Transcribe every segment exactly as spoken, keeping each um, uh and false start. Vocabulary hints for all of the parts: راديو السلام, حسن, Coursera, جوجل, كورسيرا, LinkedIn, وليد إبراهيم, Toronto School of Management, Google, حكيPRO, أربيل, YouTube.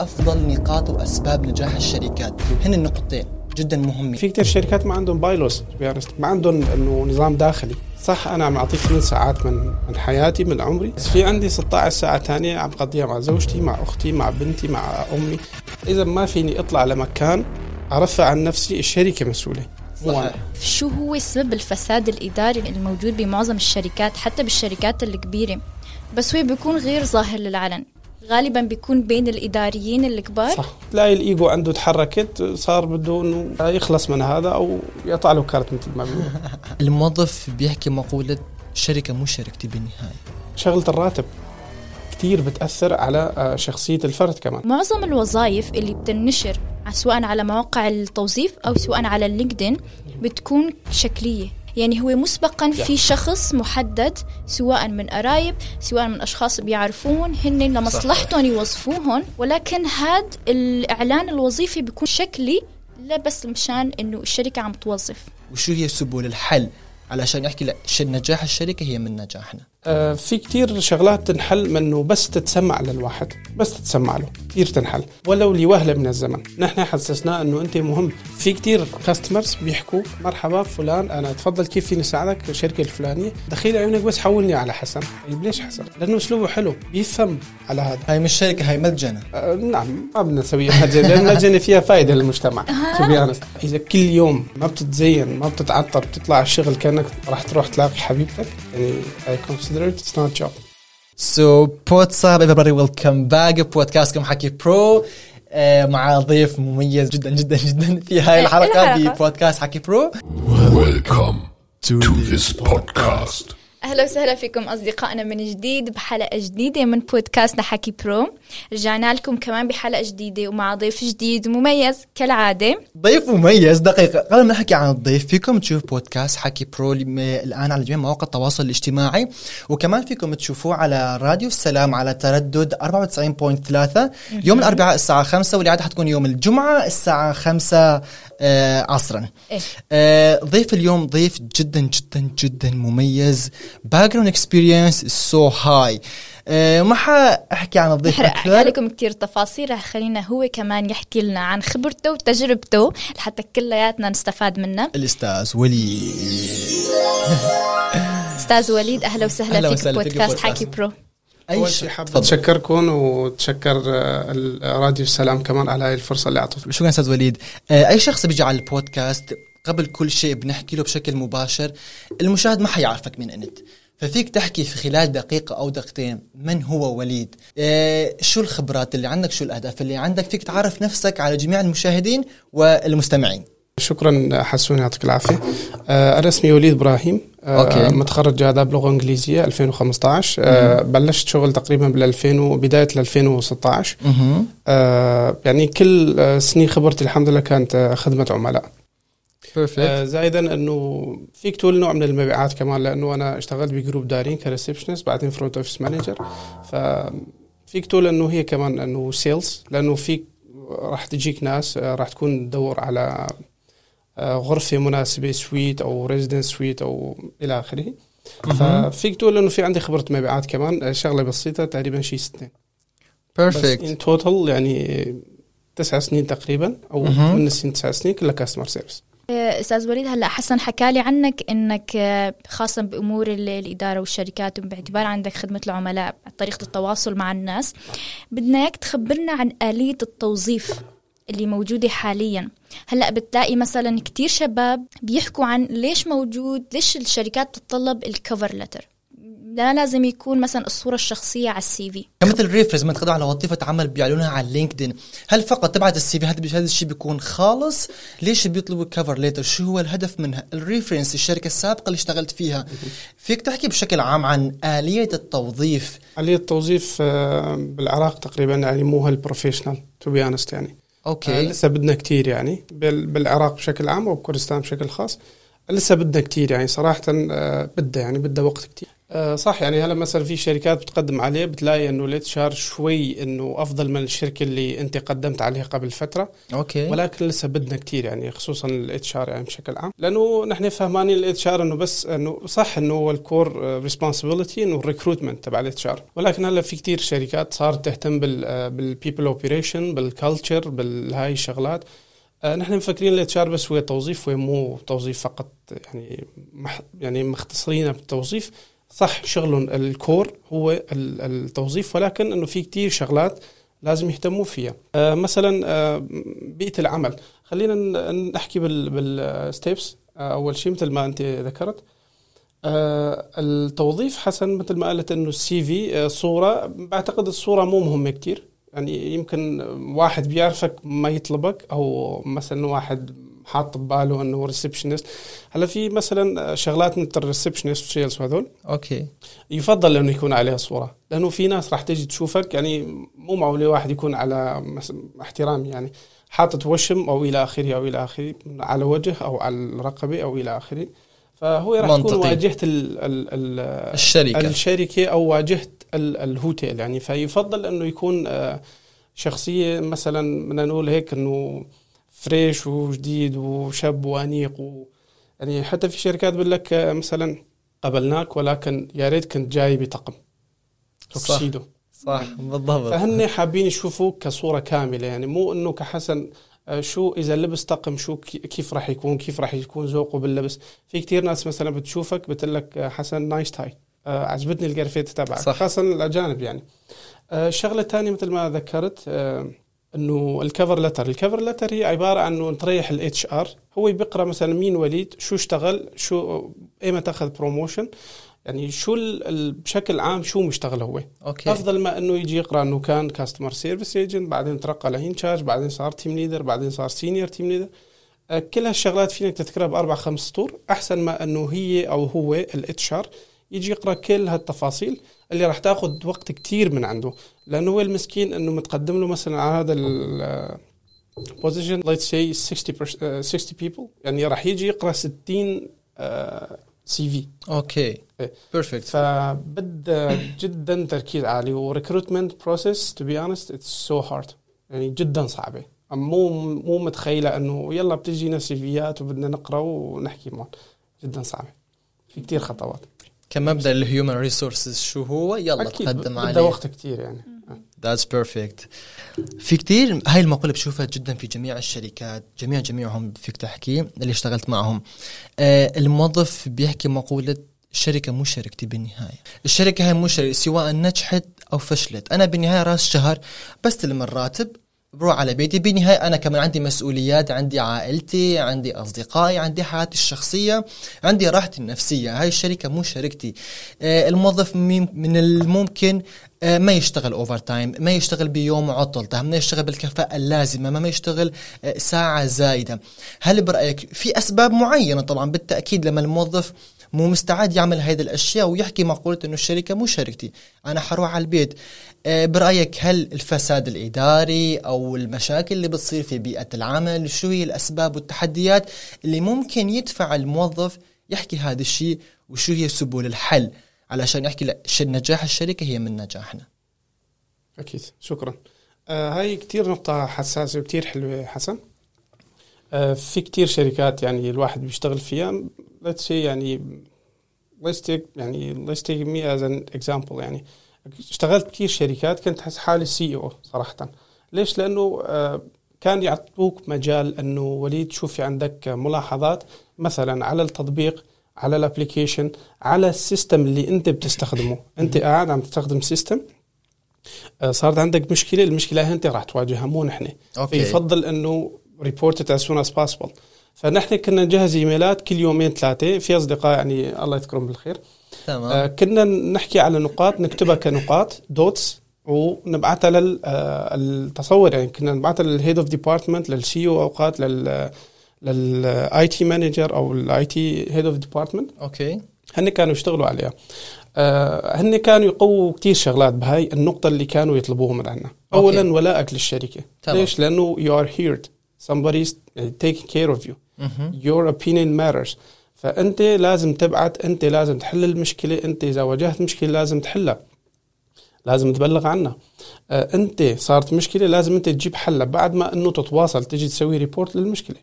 أفضل نقاط وأسباب نجاح الشركات هن النقطتين جدا مهمين. في كتير شركات ما عندهم بايلوس، ما عندهم إنه نظام داخلي. صح، أنا معطيك ثمان ساعات من من حياتي من عمري، بس في عندي ستة عشر ساعة تانية عم بقضيها مع زوجتي، مع أختي، مع بنتي، مع أمي. إذا ما فيني أطلع لمكان أرفع عن نفسي، الشركة مسؤولة. شو هو سبب الفساد الإداري الموجود بمعظم الشركات، حتى بالشركات الكبيرة، بس هو بيكون غير ظاهر للعلن؟ غالباً بيكون بين الإداريين الكبار. صح، تلاقي الإيجو عنده تحركت، صار بده إنه يخلص من هذا أو يقطع له كارت مثل ما بيقولوا. الموظف بيحكي مقولة الشركة مو شركتي بالنهاية. شغلة الراتب كتير بتأثر على شخصية الفرد كمان. معظم الوظائف اللي بتنشر سواء على مواقع التوظيف أو سواء على اللينكدين بتكون شكلية، يعني هو مسبقاً في شخص محدد، سواء من قرايب سواء من أشخاص بيعرفون هن لمصلحتهم يوظفوهم، ولكن هاد الإعلان الوظيفي بيكون شكلي، لا بس مشان إنه الشركة عم توظف. وشو هي سبل الحل علشان نحكي لا نجاح الشركة هي من نجاحنا؟ آه في كتير شغلات تنحل منه، بس تتسمع للواحد، بس تتسمع له كتير تنحل ولو لوهلة من الزمن. نحن حسسناه أنه أنت مهم. في كتير كاستمرز بيحكوا مرحبا فلان، أنا تفضل كيف فيني ساعدك، شركة الفلانية، دخيل عيونك بس حولني على حسن. ليش حسن؟ لأنه أسلوبه حلو، بيفهم على هذا. هاي مش شركة، هاي متجنة. آه نعم، ما بدنا نسوي حاجة لأن متجنة فيها فايدة للمجتمع. إذا كل يوم ما بتتزين، ما بتتعطر، بتطلع الشغل كأنك راح تروح تلاقي حبيبتك، يعني هيكون it's not job. So what's up everybody, welcome back بودكاستكم حكي برو آه, مع ضيف مميز جدا جدا جدا في هاي الحلقة ببودكاست حكي برو. Welcome to this podcast. أهلا وسهلا فيكم أصدقائنا من جديد بحلقة جديدة من بودكاستنا حكي برو. رجعنا لكم كمان بحلقة جديدة ومع ضيف جديد مميز كالعادة. ضيف مميز. دقيقة قبل ما نحكي عن الضيف، فيكم تشوف بودكاست حكي برو الآن على جميع مواقع التواصل الاجتماعي، وكمان فيكم تشوفوه على راديو السلام على تردد أربعة وتسعين فاصلة ثلاثة يوم الأربعاء الساعة خمسة، واللي عاد حتكون يوم الجمعة الساعة خمسة آه عصرا. إيه؟ آه ضيف اليوم ضيف جدا جدا جدا مميز. background experience is so high. أه ما حأحكي عن الضيف أكثر، أحكي لكم كتير تفاصيل، رح خلينا هو كمان يحكي لنا عن خبرته وتجربته لحتى كلياتنا نستفاد منه. الأستاذ وليد. أستاذ وليد أهلا وسهلا أهلا فيك وسهلا بودكاست فيك حكي برو. أول شيء حابب تشكركم وتشكر راديو السلام كمان على هاي الفرصة اللي أعطوه. شو كان أستاذ وليد، أي شخص بيجي على البودكاست قبل كل شيء بنحكي له بشكل مباشر، المشاهد ما حيعرفك من أنت، ففيك تحكي في خلال دقيقة أو دقيقتين من هو وليد، إيه شو الخبرات اللي عندك، شو الأهداف اللي عندك، فيك تعرف نفسك على جميع المشاهدين والمستمعين. شكرا حسون، يعطيك العافية. أنا اسمي وليد إبراهيم، أوكي. متخرج آداب لغة إنجليزية ألفين وخمسطعش. أه بلشت شغل تقريبا بالألفين وبداية ألفين وستطعش. أه يعني كل سنة خبرتي الحمد لله كانت خدمة عملاء. آه زائدا انه فيك تقول نوع من المبيعات كمان، لانه انا اشتغلت بجروب دارين كريسبشنست، بعدين فرونت اوفيس مانجر، ففيك تقول انه هي كمان انه سيلز، لانه فيك راح تجيك ناس راح تكون تدور على غرفه مناسبه، سويت او ريزيدنس سويت او الى اخره. ففيك تقول انه في عندي خبره مبيعات كمان، شغله بسيطه تقريبا شيء سنتين. بيرفكت. ان توتال يعني تسع سنين تقريبا او من سنين تسع سنين كلها كاستمر سيرفيس. أستاذ وليد، هلأ حسن حكالي عنك أنك خاصة بأمور الإدارة والشركات وباعتبار عندك خدمة العملاء، طريقة التواصل مع الناس، بدنا إياك تخبرنا عن آلية التوظيف اللي موجودة حاليا. هلأ بتلاقي مثلا كتير شباب بيحكوا عن ليش موجود، ليش الشركات تتطلب الكفر لتر، لا لازم يكون مثلا الصورة الشخصية على السي في، كمثل ريفرنس ما تقدر على وظيفة عمل بيعلنوها على لينكدين. هل فقط تبعت السي في هذا الشيء بيكون خالص؟ ليش بيطلبوا كفر ليتر؟ شو هو الهدف منها؟ الريفرنس، الشركة السابقة اللي اشتغلت فيها. فيك تحكي بشكل عام عن آلية التوظيف. آلية التوظيف بالعراق تقريبا يعني مو هالبروفيشنال تو بي انست، يعني اوكي لسه بدنا كتير، يعني بالعراق بشكل عام وبكردستان بشكل خاص لسه بدنا كتير، يعني صراحة بدها يعني بدها وقت كتير. أه صح. يعني هلا مثلا في شركات بتقدم عليه بتلاقي انه الاتش ار شوي انه افضل من الشركه اللي انت قدمت عليها قبل فتره. أوكي. ولكن لسه بدنا كتير يعني خصوصا الاتش ار يعني بشكل عام، لانه نحن فهمانين الاتش ار انه بس انه صح انه هو الكور ريسبونسبيلتي انه الريكروتمنت تبع الاتش ار، ولكن هلا في كتير شركات صارت تهتم بال بالبيبل اوبريشن بالكالتشر بالهاي الشغلات. أه نحن مفكرين الاتش ار بس هو توظيف ومو توظيف فقط، يعني مح يعني مختصرين بالتوظيف. صح شغلهم الكور هو التوظيف، ولكن انه في كتير شغلات لازم يهتموا فيها. آه مثلا آه بيئة العمل، خلينا نحكي بالستيبس. آه اول شيء مثل ما انت ذكرت آه التوظيف حسن مثل ما قالت انه السي في آه صورة، بعتقد الصورة مو مهمة كتير، يعني يمكن واحد بيعرفك ما يطلبك، او مثلا واحد حاط بباله انه ريسبشنست. هلا في مثلا شغلات مثل الريسبشنست والسيلز وهذول اوكي يفضل انه يكون عليها صوره، لانه في ناس راح تجي تشوفك، يعني مو معقول واحد يكون على احترامي يعني حاطط وشم او الى اخره او الى اخره على وجه او على الرقبه او الى اخره، فهو راح تكون واجهت ال ال ال الشركه الشركه او واجهت الهوتيل، يعني فيفضل انه يكون شخصيه مثلا بدنا نقول هيك انه فريش وجديد وشاب وأنيق و... يعني حتى في شركات بقول لك مثلا قبلناك ولكن يا ريت كنت جاي بطقم توكسيدو. صح بالضبط. فهن حابين يشوفوك كصورة كاملة، يعني مو انه كحسن شو اذا لبس طقم شو كيف راح يكون، كيف راح يكون ذوقه باللبس. في كتير ناس مثلا بتشوفك بتقول لك حسن نايس تاي، عجبتني القرفيت تبعك، خاصة الأجانب. يعني الشغلة الثانية مثل ما ذكرت انه الكفر لتر، الكفر لتر هي عباره عن انه تريح الاتش ار، هو بيقرا مثلا مين وليد، شو اشتغل، شو ايمتى اخذ بروموشن، يعني شو ال... بشكل عام شو مشتغل هو. أوكي. افضل ما انه يجي يقرا انه كان كاستمر سيرفيس ايجنت، بعدين ترقى لهين شارج، بعدين صار تيم ليدر، بعدين صار سينيور تيم ليدر. كل هالشغلات فينك تذكرها باربع خمس سطور، احسن ما انه هي او هو الاتش ار يجي يقرأ كل هالتفاصيل اللي راح تاخد وقت كتير من عنده، لأنه هو المسكين أنه متقدم له مثلا على هذا ال position let's say sixty people، يعني راح يجي يقرأ ستين سي في. أوكي perfect. فبدأ جدا تركيز عالي، و recruitment process to be honest it's so hard، يعني جدا صعبة، مو مو متخيلة أنه يلا بتجينا سيفيات وبدنا نقرأ ونحكي معهم، جدا صعبة، في كتير خطوات. كمبدأ الهيومن ريسورسز شو هو يلا تقدم عليه، بده وقت كتير يعني. That's perfect. في كتير هاي المقولة بشوفها جدا في جميع الشركات، جميع جميعهم فيك تحكي اللي اشتغلت معهم. آه الموظف بيحكي مقولة الشركة مو شركتي، بالنهاية الشركة هاي مو شركة، سواء نجحت أو فشلت أنا بالنهاية راس شهر بستلم الراتب بروح على بيتي، بالنهاية أنا كمان عندي مسؤوليات، عندي عائلتي، عندي أصدقائي، عندي حياتي الشخصية، عندي راحتي النفسية، هاي الشركة مو شركتي. آه الموظف من الممكن آه ما يشتغل أوفر تايم، ما يشتغل بيوم عطل، ما يشتغل بالكفاءة اللازمة، ما يشتغل آه ساعة زايدة. هل برأيك في أسباب معينة طبعا بالتأكيد لما الموظف مو مستعد يعمل هذه الأشياء ويحكي مقولة إنه الشركة مو شركتي أنا حروح على البيت، برأيك هل الفساد الإداري أو المشاكل اللي بتصير في بيئة العمل، شو هي الأسباب والتحديات اللي ممكن يدفع الموظف يحكي هذا الشيء، وشو هي سبل الحل علشان يحكي لا نجاح الشركة هي من نجاحنا؟ أكيد. شكرا. آه هاي كتير نقطة حساسة وكتير حلوة حسن. آه في كتير شركات يعني الواحد بيشتغل فيها let's say يعني let's take يعني let's take me as an example، يعني اشتغلت كتير شركات كنت حس حالي سي او صراحة. ليش؟ لأنه كان يعطوك مجال أنه وليد شوفي عندك ملاحظات مثلا على التطبيق، على الابليكيشن، على السيستم اللي أنت بتستخدمه، أنت قاعد عم تستخدم سيستم صارت عندك مشكلة، المشكلة أنت راح تواجهها مو نحن. فيفضل أنه report it as soon as possible. فنحن كنا نجهز إيميلات كل يومين ثلاثة، في أصدقاء يعني الله يذكرهم بالخير آه كنا نحكي على نقاط نكتبها كنقاط دوتس ونبعتها للتصور، يعني كنا نبعتها للهيد اوف ديبارتمنت، للسي او اوقات، لل للاي تي مانجر او الاي تي هيد اوف ديبارتمنت. اوكي. هن كانوا يشتغلوا عليها. آه هن كانوا يقووا كتير شغلات بهاي النقطة اللي كانوا يطلبوها من عنا. اولا ولاءك للشركة. تمام. ليش؟ لانه you are heard, somebody is taking care of you, your opinion matters. فأنت لازم تبعت، أنت لازم تحل المشكلة، أنت إذا واجهت مشكلة لازم تحلها، لازم تبلغ عنها. أنت صارت مشكلة لازم أنت تجيب حلها بعد ما أنه تتواصل، تجي تسوي ريبورت للمشكلة.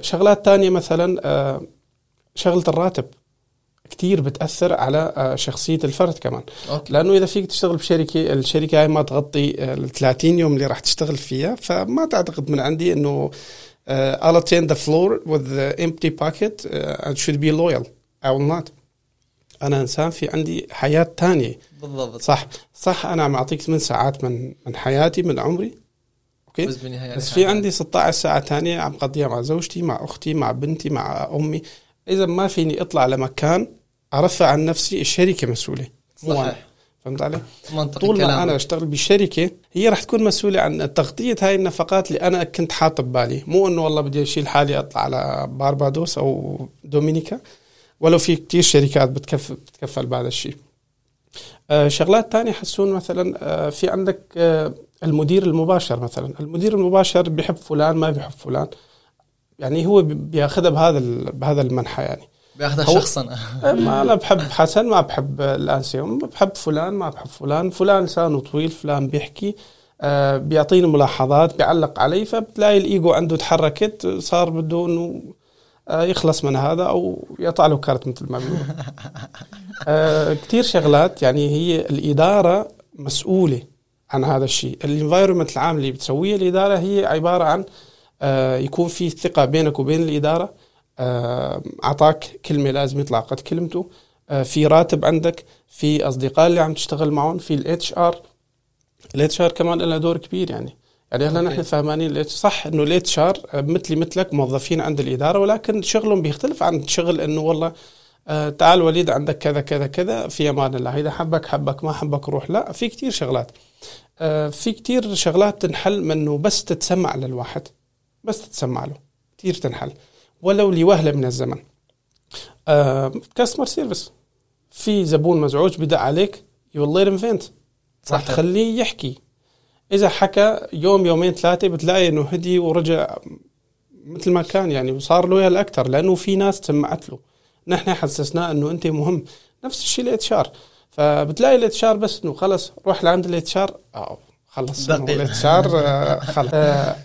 شغلات تانية مثلا شغلة الراتب كتير بتأثر على شخصية الفرد كمان. أوكي. لأنه إذا فيك تشتغل بشركة، الشركة هاي ما تغطي الثلاثين يوم اللي راح تشتغل فيها، فما تعتقد من عندي أنه I'll attend the floor with the empty pocket and should be loyal. I will not. أنا إنسان في عندي حياة تانية. بالضبط. صح صح. أنا معطيك ثمان ساعات من من حياتي من عمري. أوكي. بس, بس في عندي ستة عشر ساعة تانية عم قضيها مع زوجتي، مع أختي، مع بنتي، مع أمي. إذا ما فيني أطلع لمكان أرفع عن نفسي، الشركة مسؤولة. صحيح. فهمت علي؟ طول ما أنا أشتغل بشركة هي رح تكون مسؤولة عن تغطية هاي النفقات اللي أنا كنت حاطة ببالي، مو إنه والله بدي أشيل حالي أطلع على باربادوس أو دومينيكا، ولو في كتير شركات بتكف بتكفل بعد الشيء. آه شغلات تانية حسون مثلا، آه في عندك آه المدير المباشر مثلا. المدير المباشر بيحب فلان ما بيحب فلان، يعني هو بياخذها بهذا بهذا المنحى، يعني بياخذها شخصا. ما أنا بحب حسن، ما بحب الأنسيوم، بحب فلان ما بحب فلان، فلان لسانه طويل، فلان بيحكي، آه بيعطيني ملاحظات، بيعلق علي، فبتلاقي الإيجو عنده تحركت، صار بده إنه يخلص من هذا أو يطلع له كارت مثل ما بيقولوا. آه كتير شغلات، يعني هي الإدارة مسؤولة عن هذا الشيء. الانفايرومنت العام اللي بتسويه الإدارة هي عبارة عن آه يكون في ثقة بينك وبين الإدارة، آه عطاك كلمة لازم يطلع قد كلمته، آه في راتب عندك، في أصدقاء اللي عم تشتغل معهم، في ال إتش آر. ال إتش آر كمان لها دور كبير، يعني يعني هلا نحن فهمانين ليش صح انه الاتش ار مثلي مثلك موظفين عند الاداره، ولكن شغلهم بيختلف عن شغل انه والله آه تعال وليد عندك كذا كذا كذا، في امان الله، اذا حبك حبك ما حبك روح. لا، في كتير شغلات، آه في كتير شغلات تنحل منه بس تتسمع للواحد، بس تتسمع له كتير تنحل ولو لوهله من الزمن. آه كاستمر سيرفيس، في زبون مزعوج بدق عليك، يو والله رينفنت صح، تخليه يحكي. إذا حكى يوم يومين ثلاثة بتلاقي إنه هدي ورجع مثل ما كان، يعني وصار له الأكتر، لأنه في ناس سمعت له، نحن حسسناه إنه أنت مهم. نفس الشيء الاتشار، فبتلاقي الاتشار بس إنه خلص روح لعند الاتشار، أو خلص الاتشار خلص.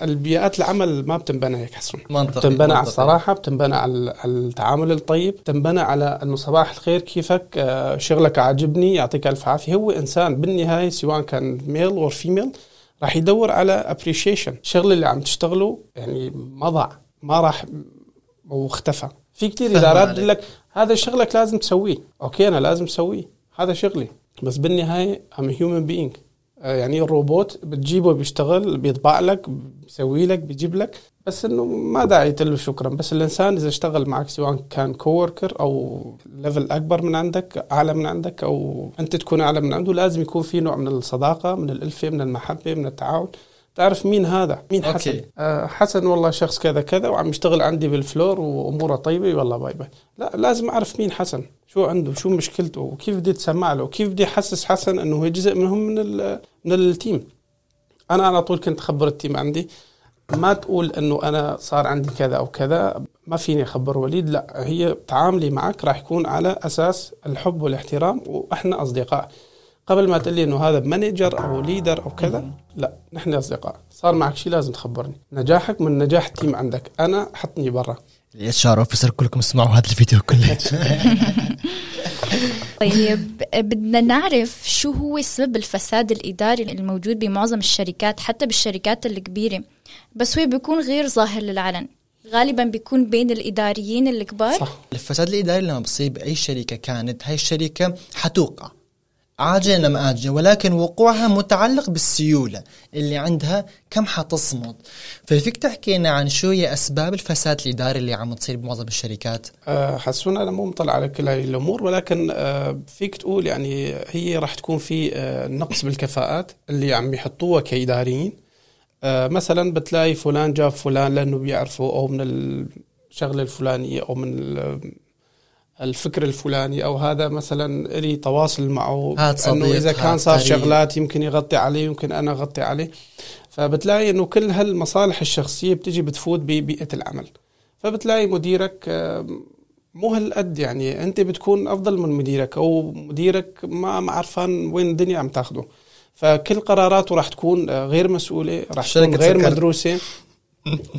البيئات العمل ما بتنبنى هيك حسون، بتنبنى على الصراحة، بتنبنى على التعامل الطيب، بتنبنى على إنه صباح الخير كيفك، شغلك عاجبني، يعطيك ألف عافية. هو إنسان بالنهاية سواء كان ميل أو فيميل راح يدور على appreciation. الشغل اللي عم تشتغله يعني مضى، ما راح واختفى. في كتير إدارات تقول لك هذا شغلك لازم تسويه، أوكي أنا لازم أسويه، هذا شغلي، بس بالنهاية I'm human being. يعني الروبوت بتجيبه بيشتغل، بيطبع لك، بيسوي لك، بيجيب لك، بس إنه ما داعي تقول له شكرا. بس الإنسان إذا اشتغل معك سواء كان كووركر أو ليفل أكبر من عندك، أعلى من عندك، أو أنت تكون أعلى من عنده، لازم يكون في نوع من الصداقة، من الألفة، من المحبة، من التعاون. تعرف مين هذا، مين حسن؟ آه حسن والله شخص كذا كذا وعم يشتغل عندي بالفلور وأموره طيبة والله باي باي. لا، لازم أعرف مين حسن، شو عنده، شو مشكلته، وكيف بدي أتسمع له، وكيف بدي أحسس حسن إنه هو جزء منهم من من التيم. أنا على طول كنت أخبر التيم عندي، ما تقول إنه أنا صار عندي كذا أو كذا ما فيني أخبر وليد، لا، هي تعاملي معك راح يكون على أساس الحب والاحترام وإحنا أصدقاء. قبل ما تقلي إنه هذا مانجر أو ليدر أو كذا، لا، نحن أصدقاء. صار معك شيء لازم تخبرني، نجاحك من نجاح التيم عندك، أنا حطني برا. إيش شعروا بصير كلكم اسمعوا هذا الفيديو كله. طيب بدنا نعرف شو هو سبب الفساد الإداري الموجود بمعظم الشركات، حتى بالشركات الكبيرة، بس هو بيكون غير ظاهر للعلن، غالبا بيكون بين الإداريين الكبار. صح. الفساد الإداري لما بصيب أي شركة كانت، هاي الشركة حتوقع عاجل لم آجل، ولكن وقوعها متعلق بالسيولة اللي عندها، كم حتصمد. ففيك تحكينا عن شو هي أسباب الفساد الإداري اللي عم تصير بمعظم الشركات؟ أه حسون أنا مو مطلع على كل هاي الأمور، ولكن أه فيك تقول يعني هي راح تكون في أه نقص بالكفاءات اللي عم يحطوها كإداريين. أه مثلا بتلاقي فلان جاب فلان لأنه بيعرفه، أو من الشغلة الفلانية، أو من الفكر الفلاني، أو هذا مثلا لي تواصل معه، أنه إذا كان صار شغلات يمكن يغطي عليه، يمكن أنا أغطي عليه. فبتلاقي أنه كل هالمصالح الشخصية بتجي بتفوت ببيئة العمل. فبتلاقي مديرك مو هالقد يعني، انت بتكون افضل من مديرك، او مديرك ما عارفان وين الدنيا عم تاخده، فكل قراراته راح تكون غير مسؤوله، راح تكون غير سكر. مدروسه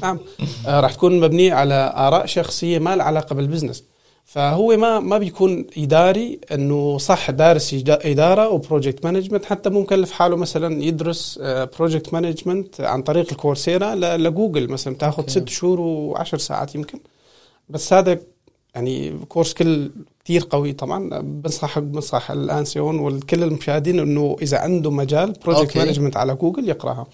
نعم راح تكون مبنيه على اراء شخصيه ما لها علاقه بالبزنس. فهو ما ما بيكون اداري انه صح دارس اداره وبروجكت مانجمنت، حتى مو مكلف حاله مثلا يدرس بروجكت مانجمنت عن طريق الكورسيرا لجوجل مثلا، تاخذ ست شهور وعشر ساعات يمكن، بس هذا يعني كورس كل كتير قوي. طبعا بنصحك بنصح الانسيون والكل المشاهدين انه اذا عنده مجال بروجكت مانجمنت على جوجل يقراها،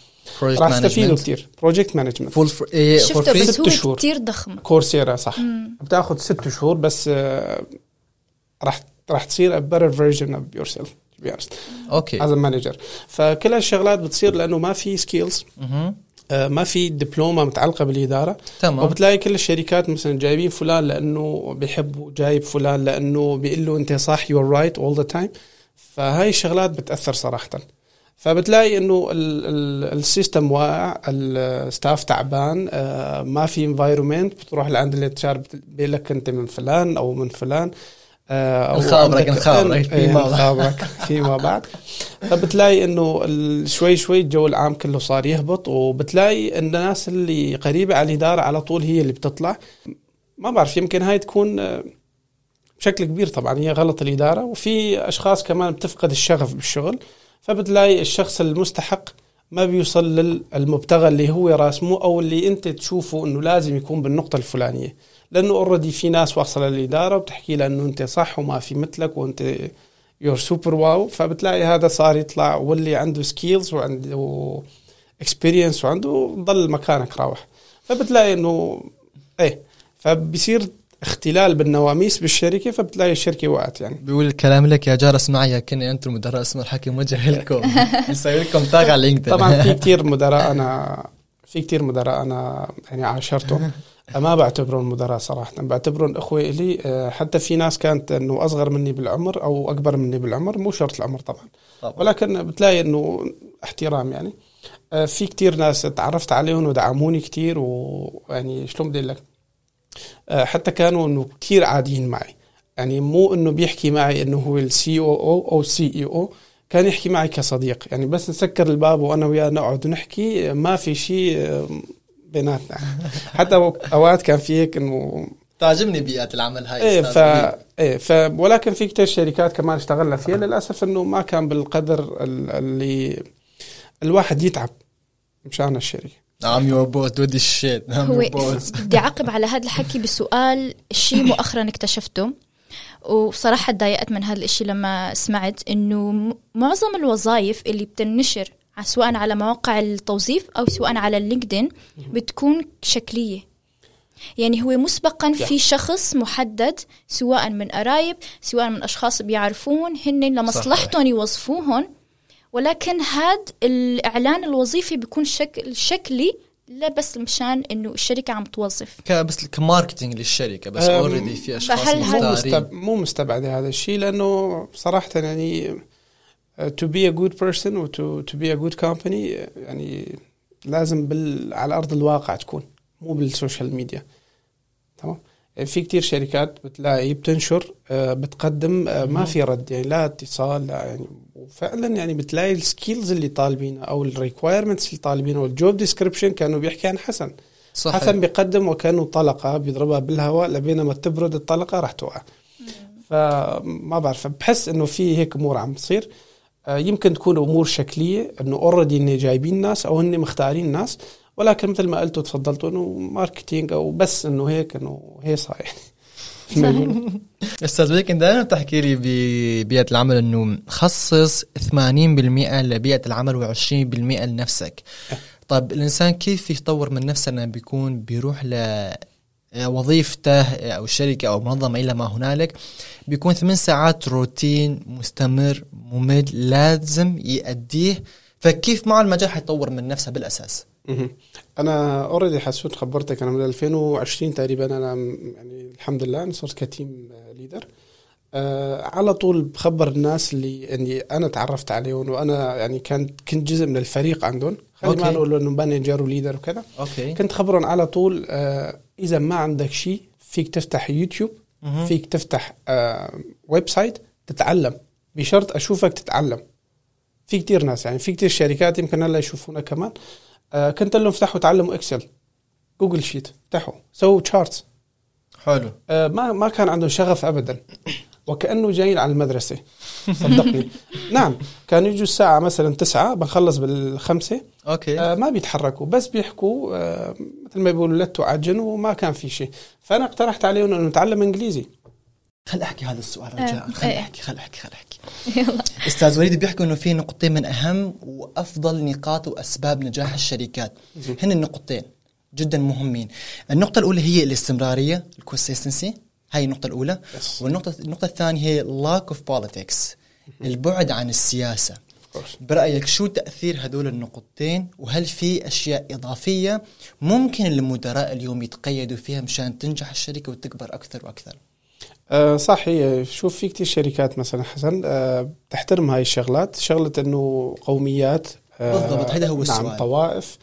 راح تستفيدوا كتير. بروجكت مانجمنت فول فور اي فور ست شهور كتير ضخمه. كورسيرا صح بتاخذ ست شهور بس، راح راح تصير a better version of yourself to be honest اوكي as a manager. فكل هالشغلات بتصير لانه ما في سكيلز، ما في دبلومة متعلقة بالإدارة. تمام. وبتلاقي كل الشركات مثلا جايبين فلان لأنه بيحبوا، جايب فلان لأنه بيقول له أنت صح you're right all the time. فهاي الشغلات بتأثر صراحة، فبتلاقي أنه السيستم واقع، الستاف تعبان، ما في environment. بتروح لعند اللي تشار بيقول لك أنت من فلان أو من فلان، الخابرك الخابرك فيما بعد. فبتلاقي انه شوي شوي الجو العام كله صار يهبط، وبتلاقي ان الناس اللي قريبة على الإدارة على طول هي اللي بتطلع. ما بعرف، يمكن هاي تكون بشكل كبير طبعا هي غلط الإدارة. وفي أشخاص كمان بتفقد الشغف بالشغل، فبتلاقي الشخص المستحق ما بيوصل للمبتغى اللي هو راسمه، أو اللي أنت تشوفه أنه لازم يكون بالنقطة الفلانية، لأنه أوردي في ناس واصلة للإدارة وبتحكي لها أنه أنت صح وما في مثلك وأنت يور سوبر واو. فبتلاقي هذا صار يطلع، واللي عنده سكيلز وعنده اكسبيرينس وعنده ضل مكانك راوح. فبتلاقي أنه إيه، فبيصير اختلال بالنواميس بالشركة، فبتلاقي الشركة وقعت. يعني بيقول الكلام لك يا جارس معي كني أنتم مدراء اسم الحكي موجه لكم يسوي لكم تاغ على لينكدين. طبعا في كتير مدراء أنا في كتير مدراء أنا يعني عاشرتهم، ما بعتبرهم مدراء صراحة، بعتبرهم أخوي إلي. حتى في ناس كانت أنه أصغر مني بالعمر أو أكبر مني بالعمر، مو شرط العمر طبعا, طبعا. ولكن بتلاقي أنه احترام. يعني في كتير ناس تعرفت عليهم ودعموني كتير، ويعني شلون بدي لك، حتى كانوا انه كتير عاديين معي. يعني مو انه بيحكي معي انه هو السي او او او سي اي او، كان يحكي معي كصديق. يعني بس نسكر الباب وانا وياه نقعد ونحكي، ما في شيء بيناتنا. حتى اوقات كان في هيك انه تعجبني بيئة العمل هاي. ايه ف... ايه ف... ولكن في كتير شركات كمان اشتغلنا فيها للاسف انه ما كان بالقدر اللي الواحد يتعب مشان الشركة. I'm your boss do this shit. هو بدي أعقب على هذا الحكي بسؤال، شيء مؤخرا اكتشفته وصراحة ضايقت من هذا الشيء لما سمعت إنه معظم الوظائف اللي بتنشر سواء على مواقع التوظيف أو سواء على اللينكدين بتكون شكلية. يعني هو مسبقا في شخص محدد، سواء من قرايب سواء من أشخاص بيعرفون هن لمصلحتهم يوظفوهم، ولكن هاد الإعلان الوظيفي بيكون شكل شكلي، لا بس مشان إنه الشركة عم توظف، بس كماركتينج للشركة بس. أوردي في أشخاص مختارين. مو مستبعد هذا الشيء، لأنه صراحة يعني to be a good person و to, to be a good company يعني لازم بال على أرض الواقع تكون، مو بالسوشيال ميديا. تمام. في كتير شركات بتلاقي بتنشر بتقدم ما في رد، يعني لا اتصال لا يعني. وفعلا يعني بتلاقي السكيلز اللي طالبينها او الريكوايرمنتس اللي طالبينها والجوب ديسكريبشن كانوا بيحكي عن حسن صحيح. حسن بيقدم وكانوا طلقة بيضربها بالهواء، لبينما تبرد الطلقة راح توقع. فما بعرف، بحس انه في هيك امور عم تصير، يمكن تكون امور شكلية انه اوريدي اني جايبين ناس او اني مختارين ناس، ولكن مثل ما قلتوا تفضلتوا انه ماركتينج او بس انه هيك انه هي صحيح. استاذ وليد انت دائما بتحكي لي ببيئه العمل انه خصص ثمانين بالمئة لبيئه العمل وعشرين بالمئة لنفسك. طب الانسان كيف يطور من نفسه لما بيكون بيروح لوظيفته او شركه او منظمه الى ما هنالك؟ بيكون ثمان ساعات روتين مستمر ممل لازم يؤديه، فكيف مع المجال حيطور من نفسه بالاساس؟ أنا أوريدي حسوت خبرتك، أنا من ألفين وعشرين تقريبا أنا يعني الحمد لله أنا صرت كتيم ليدر. أه على طول بخبر الناس اللي إني أنا تعرفت عليهم وأنا يعني كنت كنت جزء من الفريق عندهم، خلينا ما نقول إنه مانجر وليدر وكذا. كنت خبرهم على طول. أه إذا ما عندك شيء فيك تفتح يوتيوب فيك تفتح ويب سايت تتعلم بشرط أشوفك تتعلم. في كتير ناس يعني في كتير شركات يمكن لا يشوفونا كمان. آه كنت لهم افتحوا تعلموا اكسل جوجل شيت افتحوا سووا تشارتس حلو. آه ما ما كان عندهم شغف ابدا وكانه جايين على المدرسه صدقني. نعم كان يجوا الساعه مثلا تسعة بنخلص بالخمسة اوكي. آه ما بيتحركوا بس بيحكوا آه مثل ما بيقولوا لت وعجن وما كان في شيء. فانا اقترحت عليهم انه نتعلم انجليزي. خل أحكي هذا السؤال رجاء. خل أحكي خل أحكي خل أحكي أستاذ وليد بيحكوا إنه في نقطتين من أهم وأفضل نقاط وأسباب نجاح الشركات. هن النقطتين جدا مهمين. النقطة الأولى هي الاستمرارية الكونسيستنسي، هاي النقطة الأولى. والنقطة النقطة الثانية هي lack of politics البعد عن السياسة. برأيك شو تأثير هذول النقطتين وهل في أشياء إضافية ممكن المدراء اليوم يتقيدوا فيها مشان تنجح الشركة وتكبر أكثر وأكثر؟ أه صحيح. شوف في كتير شركات مثلا حسن أه تحترم هاي الشغلات، شغلة انه قوميات أه بالضبط هذا هو السؤال. نعم طوائف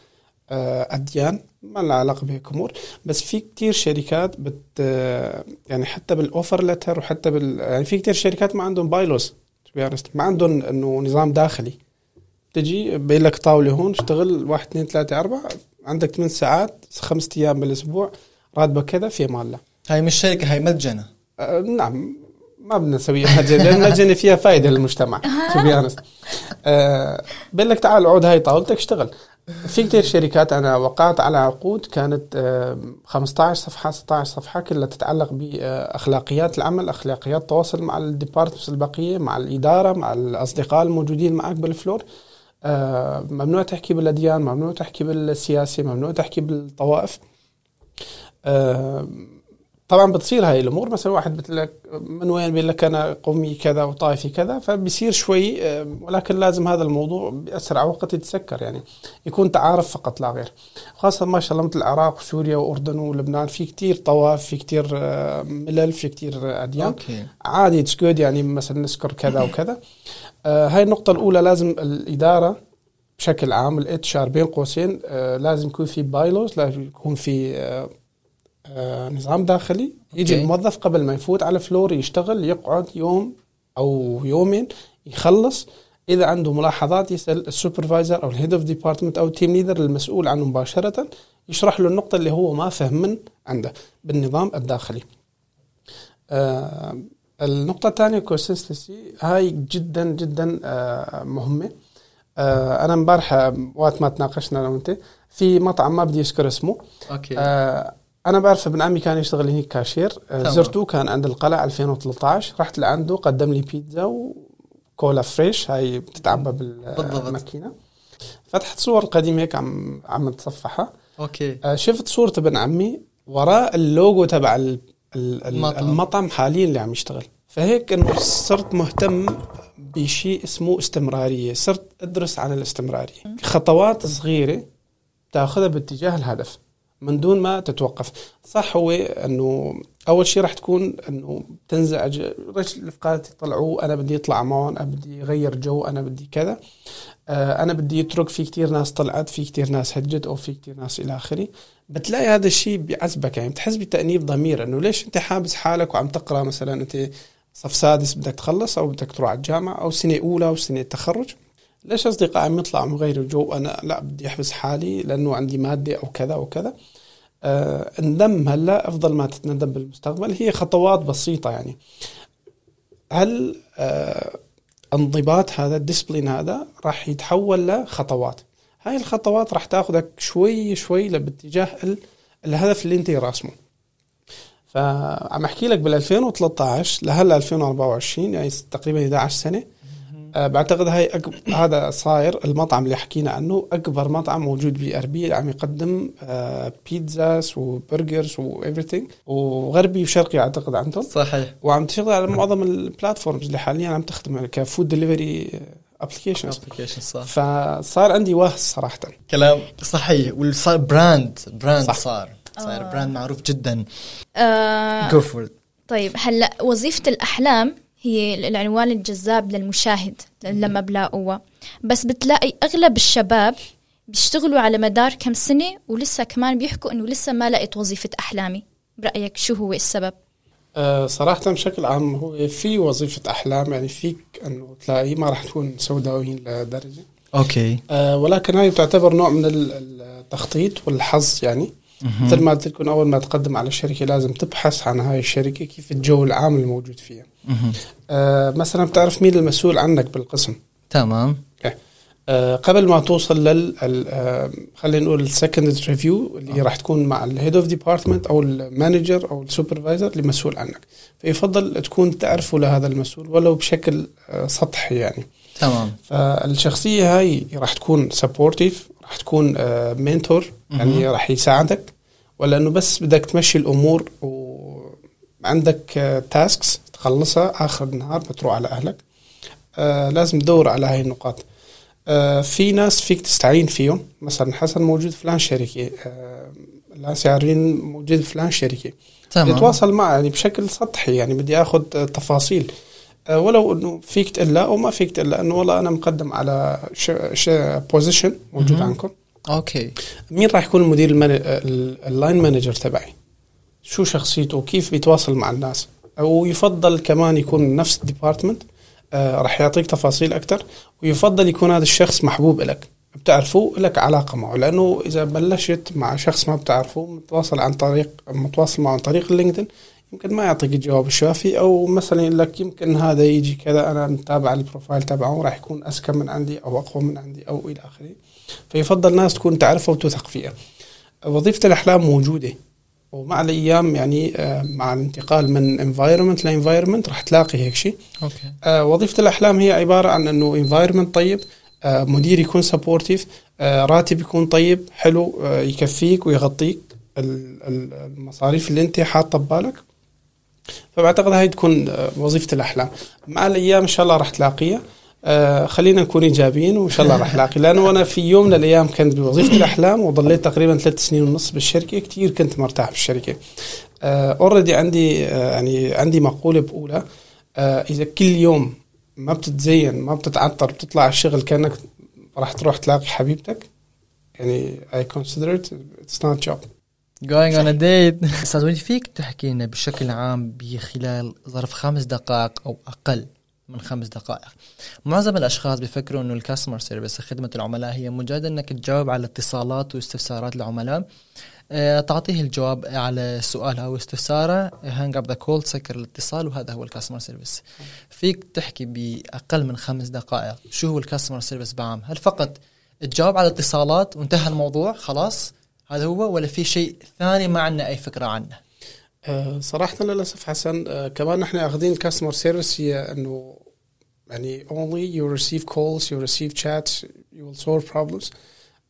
أه أديان ما لها علاقة بهيك أمور. بس في كتير شركات بت يعني حتى بالأوفر لتر وحتى بال يعني في كتير شركات ما عندهم بايلوس ما عندهم انه نظام داخلي. تجي بقول لك طاولة هون اشتغل واحد اثنين ثلاثة أربعة عندك ثمان ساعات خمسة أيام بالأسبوع راتبك كذا في مالة. هاي مش شركة هاي متجنة. أه نعم ما بدنا نسوي حاجة لأن المجنة فيها فائدة للمجتمع تبيانس. أه بقول لك تعال عود هاي طاولتك اشتغل. في كتير شركات أنا وقعت على عقود كانت أه خمسة عشر صفحة ستة عشر صفحة كلها تتعلق بأخلاقيات العمل، أخلاقيات التواصل مع الديبارتمنتس البقية مع الإدارة مع الأصدقاء الموجودين معك بالفلور. أه ممنوع تحكي بالأديان، ممنوع تحكي بالسياسة، ممنوع تحكي بالطوائف. أه طبعا بتصير هاي الامور مثلا واحد بيقول لك من وين بيقول لك انا قومي كذا وطائفي كذا فبيصير شوي. ولكن لازم هذا الموضوع باسرع وقت يتسكر يعني يكون تعارف فقط لا غير. خاصه ما شاء الله مثل العراق وسوريا واردن ولبنان في كتير طوائف في كتير ملل في كتير اديان عادي تسكود يعني مثلا نذكر كذا وكذا. هاي النقطه الاولى لازم الاداره بشكل عام الاتش ار بين قوسين لازم يكون في بايلوز لازم يكون في آه، نظام داخلي يجي okay. الموظف قبل ما يفوت على فلور يشتغل يقعد يوم أو يومين يخلص إذا عنده ملاحظات يسأل السوبرفايزر أو الهيد اوف ديبارتمنت أو التيم ليدر المسؤول عنه مباشرة يشرح له النقطة اللي هو ما فهم من عنده بالنظام الداخلي. آه، النقطة الثانية كونسيستنسي هاي جدا جدا آه، مهمة. آه، أنا مبارحة وقت ما تناقشنا أنا وأنت في مطعم ما بدي أذكر اسمه okay. آه، أنا بعرف ابن عمي كان يشتغل هناك كاشير زرته كان عند القلعة ألفين وثلاثة عشر رحت لعنده قدم لي بيتزا وكولا فريش هاي بتتعبى بالماكينة. فتحت صور قديمة هيك عم عم تصفحها أوكي. شفت صورة ابن عمي وراء اللوجو تبع المطعم حاليا اللي عم يشتغل. فهيك إنه صرت مهتم بشيء اسمه استمرارية. صرت أدرس عن الاستمرارية خطوات صغيرة تأخذها باتجاه الهدف من دون ما تتوقف. صح هو أنه أول شيء راح تكون أنه تنزعج رفقاتي يطلعوا أنا بدي أطلع معهم أنا بدي أغير جو أنا بدي كذا آه أنا بدي أترك في كتير ناس طلعت في كتير ناس هجت أو في كتير ناس إلى آخره. بتلاقي هذا الشيء بيعزبك يعني بتحس بتأنيب ضمير أنه ليش أنت حابس حالك وعم تقرأ مثلا أنت صف سادس بدك تخلص أو بدك تروح على الجامعة أو سنة أولى أو سنة تخرج. ليش أصدقاء عم يطلعوا مغيروا جو أنا لا بدي أحبس حالي لأنه عندي مادة أو كذا وكذا. أه اندم هلأ أفضل ما تتندم بالمستقبل. هي خطوات بسيطة يعني. هل أه انضباط هذا الديسبلين هذا راح يتحول لخطوات. هاي الخطوات راح تأخذك شوي شوي لباتجاه الهدف اللي انت راسمه. فعم أحكي لك بالألفين وثلاثة عشر لهلأ ألفين وأربعة وعشرين يعني تقريبا إحدى عشرة سنة. بعتقد هاي أكب... هذا صاير المطعم اللي حكينا عنه أكبر مطعم موجود بأربيل عم يقدم بيتزاس وبرجرز وإيفريتينج وغربي وشرقي أعتقد عندهم صحيح. وعم تشتغل على معظم البلاتفورمز اللي حاليا عم تخدمها كفود ديليفري ابلكيشنز. فصار عندي وهس صراحة كلام صحيح. وصار براند براند صار صار آه. براند معروف جدا آه. Go for it. طيب هلا وظيفة الأحلام هي العنوان الجذاب للمشاهد لما بلاقوه بس بتلاقي أغلب الشباب بيشتغلوا على مدار كم سنة ولسه كمان بيحكوا أنه لسه ما لقيت وظيفة أحلامي. برأيك شو هو السبب؟ صراحة بشكل عام هو في وظيفة أحلام، يعني فيك أنه تلاقي ما راح تكون سوداويين لدرجة أوكي، ولكن هاي بتعتبر نوع من التخطيط والحظ. يعني مثل ما قلت لكم، أول ما تقدم على الشركة لازم تبحث عن هاي الشركة، كيف الجو العام الموجود فيها. أه مثلا بتعرف مين المسؤول عنك بالقسم، تمام. أه قبل ما توصل لل خلينا نقول السكند ريفيو اللي راح تكون مع الهيد اوف ديبارتمنت او المانجر او السوبرفايزر اللي مسؤول عنك، فيفضل تكون تعرفه لهذا المسؤول ولو بشكل سطحي يعني، تمام. فالشخصيه هاي راح تكون سبورتيف، راح تكون منتور، يعني راح يساعدك، ولا انه بس بدك تمشي الامور وعندك تاسكس تخلصها اخر النهار بتروح على اهلك. أه لازم تدور على هاي النقاط. آه في ناس فيك تستعين فيهم، مثلا حسن موجود فلان شركة، آه ناس عارين موجود فلان شركة، يتواصل معه يعني بشكل سطحي، يعني بدي أخذ تفاصيل، آه ولو أنه فيك تقلها أو ما فيك تقلها أنه والله أنا مقدم على بوزيشن موجود م- عنكم، أوكي. مين راح يكون المدير اللاين مانجر تبعي، شو شخصيته، كيف بيتواصل مع الناس، ويفضل كمان يكون نفس الديبارتمنت، آه رح يعطيك تفاصيل أكتر، ويفضل يكون هذا الشخص محبوب لك، بتعرفه لك علاقة معه، لأنه إذا بلشت مع شخص ما بتعرفه متواصل عن طريق متواصل معه عن طريق اللينكدين، يمكن ما يعطيك الجواب الشافي، أو مثلا يقول لك يمكن هذا يجي كذا، أنا متابع البروفايل تبعه رح يكون أذكى من عندي أو أقوى من عندي أو إلى آخره، فيفضل ناس تكون تعرفه وتثق فيها. وظيفة الأحلام موجودة، ومع الأيام يعني مع الانتقال من environment ل environment رح تلاقي هيك شيء. وظيفة الأحلام هي عبارة عن أنه environment طيب، مدير يكون supportive، راتب يكون طيب حلو يكفيك ويغطيك المصاريف اللي انت حاطة ببالك، فبعتقد هاي تكون وظيفة الأحلام. مع الأيام إن شاء الله رح تلاقيها، خلينا نكون إيجابيين وإن شاء الله رح لاقي، لأنه أنا في يوم من الأيام كنت بوظيفة الأحلام وظليت تقريبا ثلاث سنين ونص بالشركة، كتير كنت مرتاح بالشركة. أوردي عندي يعني عندي مقولة بقولها، إذا كل يوم ما بتتزين ما بتتعطر بتطلع الشغل كأنك رح تروح تلاقي حبيبتك، يعني I consider it it's not a job going on a date. أستاذ وليد، فيك تحكي لنا بشكل عام بخلال ظرف خمس دقائق أو أقل من خمس دقائق، معظم الأشخاص بيفكروا إنه الكاستمر سيرفيس خدمة العملاء هي مجرد إنك تجاوب على اتصالات واستفسارات العملاء، اه تعطيه الجواب على سؤال أو استفساره، هانج أب ذا كول، سكر الاتصال، وهذا هو الكاستمر سيرفيس. فيك تحكي بأقل من خمس دقائق شو هو الكاستمر سيرفيس بعام؟ هل فقط تجاوب على اتصالات وانتهى الموضوع خلاص هذا هو، ولا في شيء ثاني ما عندنا أي فكرة عنه؟ صراحة للأسف حسن، آه كمان نحن أخذين كاستمر سيرفيس هي أنه يعني only you receive calls, you receive chats, you will solve problems.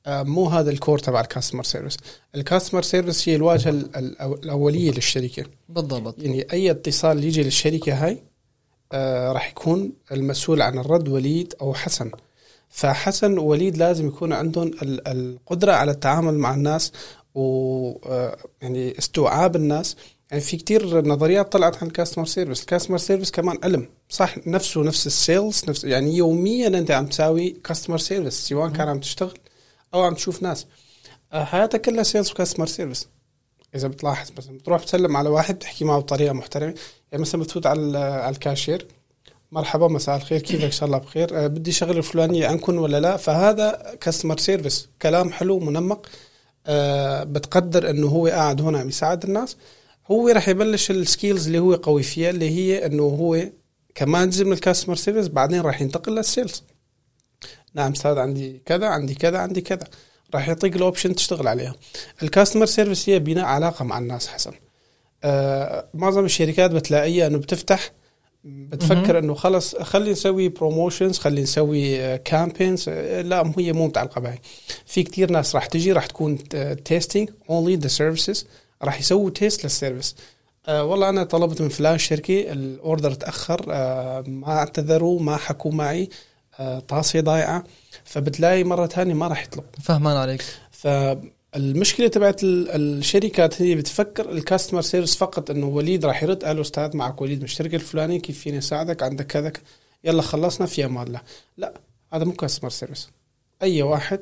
آه مو هذا الكور تبع الكاستمر سيرفيس. الكاستمر سيرفيس هي الواجهة الأولية للشركة بالضبط، يعني أي اتصال يجي للشركة هاي آه راح يكون المسؤول عن الرد وليد أو حسن، فحسن ووليد لازم يكون عندهم القدرة على التعامل مع الناس و آه يعني استوعاب الناس. يعني في كتير نظريات طلعت عن الكاستمر سيرفيس، الكاستمر سيرفيس كمان علم صح نفسه، نفس السيلز، نفس يعني يوميا أنت عم تساوي كاستمر سيرفيس، سواء كان عم تشتغل أو عم تشوف ناس، حياتك كلها سيلز وكاستمر سيرفيس. إذا بتلاحظ مثلا بتروح بتسلم على واحد بتحكي معه بطريقة محترمة، يعني مثلا بتفوت على على الكاشير، مرحبا مساء الخير كيفك إن شاء الله بخير، بدي شغل الفلانية عنكم ولا لا، فهذا كاستمر سيرفيس، كلام حلو منمق، بتقدر إنه هو قاعد هنا عم يساعد الناس. هو رح يبلش السكيلز اللي هو قوي فيها اللي هي انه هو كمان زي من الكاستمر سيرفيس، بعدين رح ينتقل للسيلز. نعم استاذ عندي كذا عندي كذا عندي كذا، رح يعطيك الاوبشن تشتغل عليها. الكاستمر سيرفيس هي بناء علاقه مع الناس حسن. آه معظم الشركات بتلاقيها انه بتفتح بتفكر انه خلص خلي نسوي بروموشنز، خلي نسوي كامبينز، لا هي مو بتاع القبائل. في كتير ناس رح تجي رح تكون تيستينج اونلي ذا سيرفيسز، راح يسووا تيست للسيرفيس. أه والله أنا طلبت من فلان شركة الأوردر تأخر، أه ما اعتذروا، ما حكوا معي، أه طاسي ضايعة، فبتلاقي مرة تانية ما راح يطلب. فهمان عليك. فالمشكلة تبعت الشركات هي بتفكر الكاستمر سيرفيس فقط إنه وليد راح يرد، قالوا أستاذ معك وليد من الشركة الفلانية، كيف فيني ساعدك، عندك كذا، يلا خلصنا في أمان الله. لا هذا مو كاستمر سيرفيس. أي واحد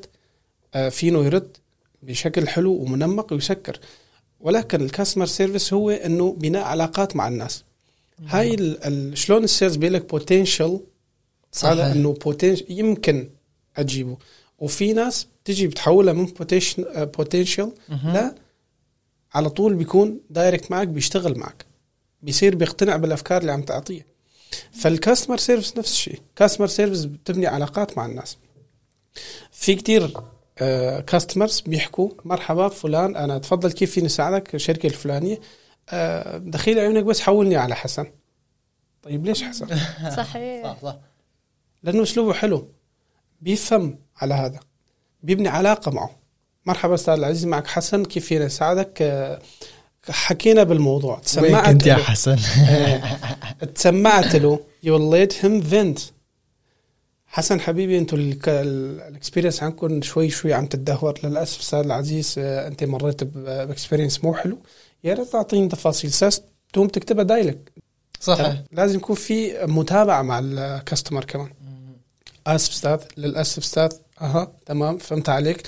أه فينه يرد بشكل حلو ومنمق ويسكر. ولكن الكاستمر سيرفيس هو انه بناء علاقات مع الناس. هاي شلون السيلز بيلك بوتنشل، هذا انه بوتنشل يمكن اجيبه، وفي ناس تجي بتحولها من بوتنشل لا على طول بيكون دايركت معك، بيشتغل معك، بيصير بيقتنع بالافكار اللي عم تعطيه. فالكاستمر سيرفيس نفس الشيء، كاستمر سيرفيس بتبني علاقات مع الناس. في كتير كاستمرز uh, بيحكوا مرحبا فلان، أنا تفضل كيف فيني ساعدك، شركة الفلانية uh, دخيل عيونك بس حولني على حسن. طيب ليش حسن؟ صحيح صح صح. لأنه أسلوبه حلو، بيفهم على هذا، بيبني علاقة معه. مرحبا أستاذ العزيز، معك حسن، كيف فيني ساعدك؟ uh, حكينا بالموضوع، تسمعت وين كنت يا حسن؟ uh, تسمعت له you let him vent. حسن حبيبي، انتوا الاكسبيرينس عندكم شوي شوي عم تدهور للاسف. سعد العزيز، انت مريت باكسبيرينس مو حلو، يا ريت تعطيني تفاصيل ساس تقوم تكتبها دايلك. صحيح، لازم يكون في متابعه مع الكاستمر كمان. اسف استاذ، للاسف استاذ، اها تمام فهمت عليك،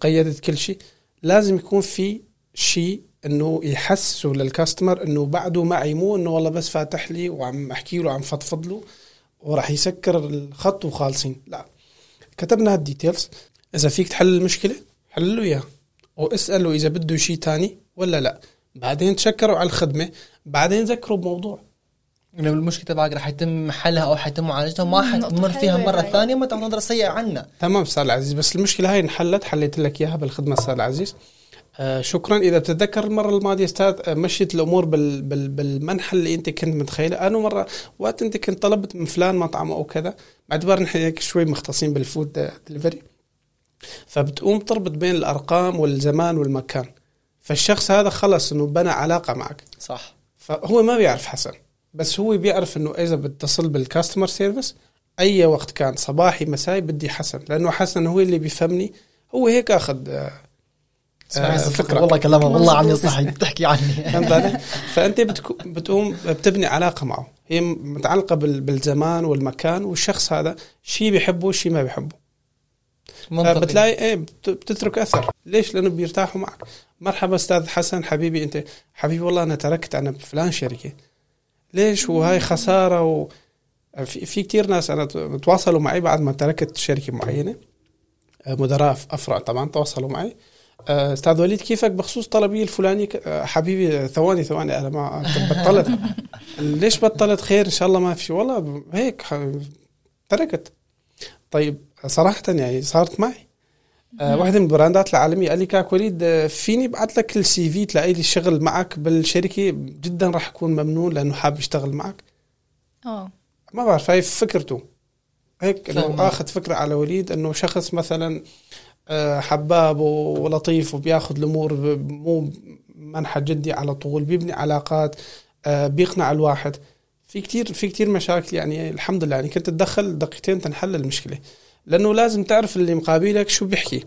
قيدت كل شيء. لازم يكون في شيء انه يحسسوا للكاستمر انه بعده معي، مو انه والله بس فاتح لي وعم احكي له عم فضفض له وراح يسكر الخط وخالصين. لا، كتبنا هالديتيلز، اذا فيك تحل المشكله حلله اياها، واساله اذا بده شيء تاني ولا لا، بعدين تشكروا على الخدمه، بعدين ذكروا بموضوع انه المشكله تبعك راح يتم حلها او حيتم معالجتها، ما حتمر فيها مره يعني. ثانيه ما تعمل نظره سيئه عنا. تمام استاذ العزيز، بس المشكله هاي انحلت، حليت لك اياها بالخدمه استاذ العزيز، آه شكرا. اذا بتتذكر المره الماضيه استاذ مشيت الامور بال بال بالمنحى اللي انت كنت متخيله. انا مره وقت انت كنت طلبت من فلان مطعم او كذا، باعتبار نحن هيك شوي مختصين بالفود دليفري، فبتقوم تربط بين الارقام والزمان والمكان، فالشخص هذا خلص انه بنى علاقه معك. صح، فهو ما بيعرف حسن، بس هو بيعرف انه اذا بتصل بالكاستمر سيرفيس اي وقت كان، صباحي مسائي، بدي حسن، لانه حسن هو اللي بيفهمني، هو هيك اخذ آه آه فكرة. والله كلامه والله عني صحي، بتحكي عني. فأنت بتقوم بتبني علاقة معه، هي متعلقة بالزمان والمكان والشخص، هذا شيء بيحبه شيء ما بيحبه، بتلاقي ايه بتترك أثر. ليش؟ لأنه بيرتاحوا معك. مرحبا أستاذ حسن حبيبي، أنت حبيبي والله أنا تركت أنا بفلان شركة، ليش؟ وهاي خسارة. و... في... في كتير ناس أنا تواصلوا معي بعد ما تركت شركة معينة، مدراء في أفرع طبعا تواصلوا معي، أستاذ وليد كيفك بخصوص طلبي الفلاني؟ حبيبي ثواني ثواني، أنا ما بطلت. ليش بطلت؟ خير إن شاء الله ما في شيء، والله هيك تركت. طيب صراحة يعني صارت معي آه واحدة من البراندات العالمية، قال لي كاك وليد فيني بعت لك السي في تلاقي لي شغل معك بالشركة، جدا راح أكون ممنون لأنه حاب يشتغل معك. أوه. ما بعرف هاي فكرته هيك، إنه أخذ فكرة على وليد إنه شخص مثلا حباب ولطيف وبياخد الأمور مو منحة جدي على طول، بيبني علاقات، بيقنع الواحد. في كتير في كتير مشاكل يعني، الحمد لله يعني كنت تدخل دقيقتين تنحل المشكلة، لأنه لازم تعرف اللي مقابلك شو بيحكي،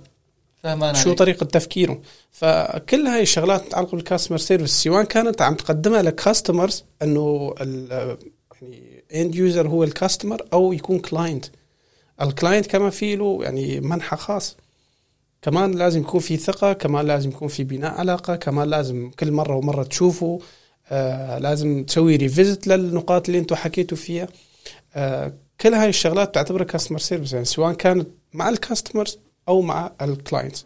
شو طريقة تفكيره. فكل هاي الشغلات تتعلق بالكاستمر سيرفيس، سواء كانت عم تقدمها للكاستمرز إنه يعني end user هو الكاستمر، أو يكون كلاينت. الكلاينت كمان فيه له يعني منحة خاص، كمان لازم يكون في ثقة، كمان لازم يكون في بناء علاقة، كمان لازم كل مرة ومرة تشوفه، آه لازم تسوي ريفيزت للنقاط اللي انتوا حكيتوا فيها. آه كل هاي الشغلات تعتبر كاستمر سيرفيس، يعني سواء كانت مع الكاستمرز أو مع الكلاينتس.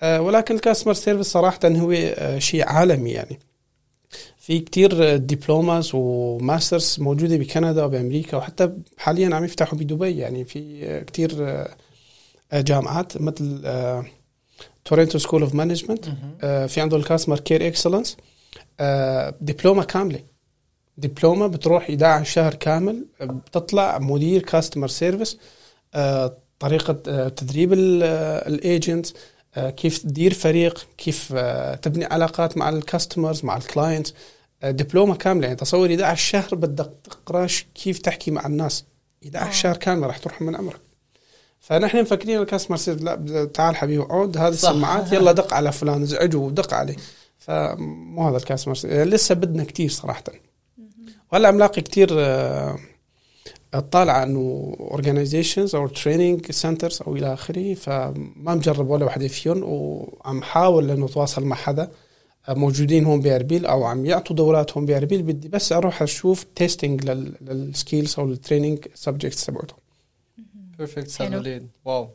آه ولكن الكاستمر سيرفيس صراحة هو آه شيء عالمي، يعني في كتير دبلوماس وماسترز موجودة بكندا وبأمريكا، وحتى حاليا عم يفتحوا بدبي، يعني في آه كتير آه جامعات مثل آه، تورنتو سكول اوف مانجمنت، آه، في عندهم الكاستمر كير اكسلنس، آه، دبلومه كامله، دبلومه بتروح إحدى عشر شهر كامل، بتطلع مدير كاستمر سيرفيس، آه، طريقه آه، تدريب الايجنت، آه، كيف تدير فريق، كيف آه، تبني علاقات مع الكاستمرز مع الكلاينت، آه، دبلومه كامله. يعني تصور إحدى عشر شهر بدك تقرا كيف تحكي مع الناس، إحدى عشر شهر كامل راح تروح من عمرك. فنحن مفكرين الكاستمر سيرفيس لا، تعال حبيبي اقعد، هذه السماعات يلا دق على فلان، ازعجه ودق عليه. فمو هذا الكاستمر سيرفيس، لسه بدنا كتير صراحه. وهلا ملاقي كتير طالعه انه اورجانيزيشنز او تريننج سنترز او الى اخره، فما مجرب ولا وحده فيهم، وعم حاول انه اتواصل مع حدا موجودين هون بأربيل أو عم يعطوا دورات هون بأربيل، بدي بس أروح أشوف تيستينج للسكيلز أو للترينينج سبجكتس تبعتهم. بيرفكت أستاذ وليد، واو.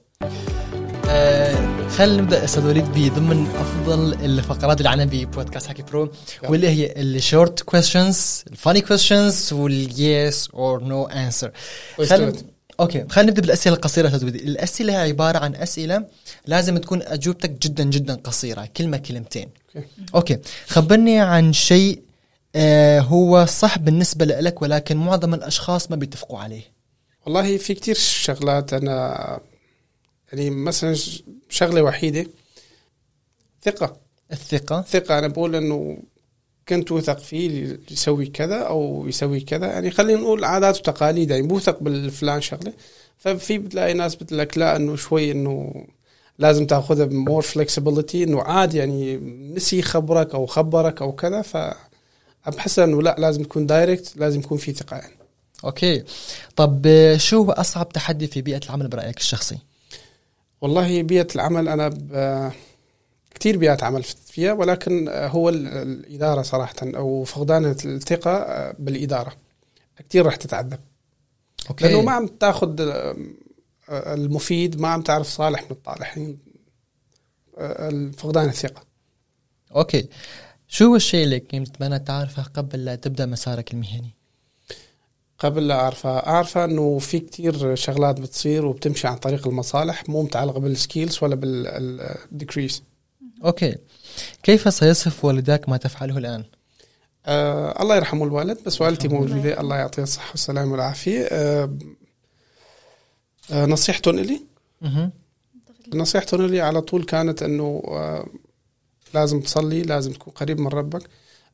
آه خلينا نبدأ أستاذ وليد بضمن أفضل الفقرات اللي عنا ببودكاست حكي برو، واللي هي الشورت كويستشنز، الفاني كويستشنز، واليس أور نو أنسر. اوكي خلينا نبدا بالاسئله القصيره استاذ وليد. الاسئله هي عباره عن اسئله لازم تكون اجوبتك جدا جدا قصيره، كلمه كلمتين. اوكي, أوكي. خبرني عن شيء آه هو صح بالنسبه لك ولكن معظم الاشخاص ما بيتفقوا عليه. والله في كتير شغلات، انا يعني مثلا شغله وحيده، ثقه. الثقه ثقه انا بقول انه كنت وثق فيه يسوي كذا أو يسوي كذا، يعني خلينا نقول عادات وتقاليد، يعني بوثق بالفلان شغلة. ففي بتلاقي ناس بتلاقي لا إنه شوي إنه لازم تأخذها بمور فلكسبيليتي، إنه عاد يعني نسي خبرك أو خبرك أو كذا، فأبحث إنه لا لازم تكون دايركت، لازم يكون في ثقة يعني. أوكي طب شو هو أصعب تحدي في بيئة العمل برأيك الشخصي؟ والله بيئة العمل أنا ب... كتير بيئات عمل فيها، ولكن هو الإدارة صراحة أو فقدان الثقة بالإدارة كتير رح تتعذب. أوكي. لأنه ما عم تأخذ المفيد، ما عم تعرف صالح من الطالح، فقدان الثقة. أوكي شو هو الشيء اللي كنت تتمنى تعرفه قبل لا تبدأ مسارك المهني؟ قبل لا أعرفها أعرفها أنه في كتير شغلات بتصير وبتمشي عن طريق المصالح، مو متعلقة بالسكيلز ولا بالديكريس. أوكي كيف سيصف والداك ما تفعله الآن؟ آه، الله يرحمه الوالد، بس والدتي موجودة الله يعطيها الصحة والسلام والعافية. آه، آه، نصيحتهم إلي نصيحتهم إلي على طول كانت أنه آه، لازم تصلي، لازم تكون قريب من ربك،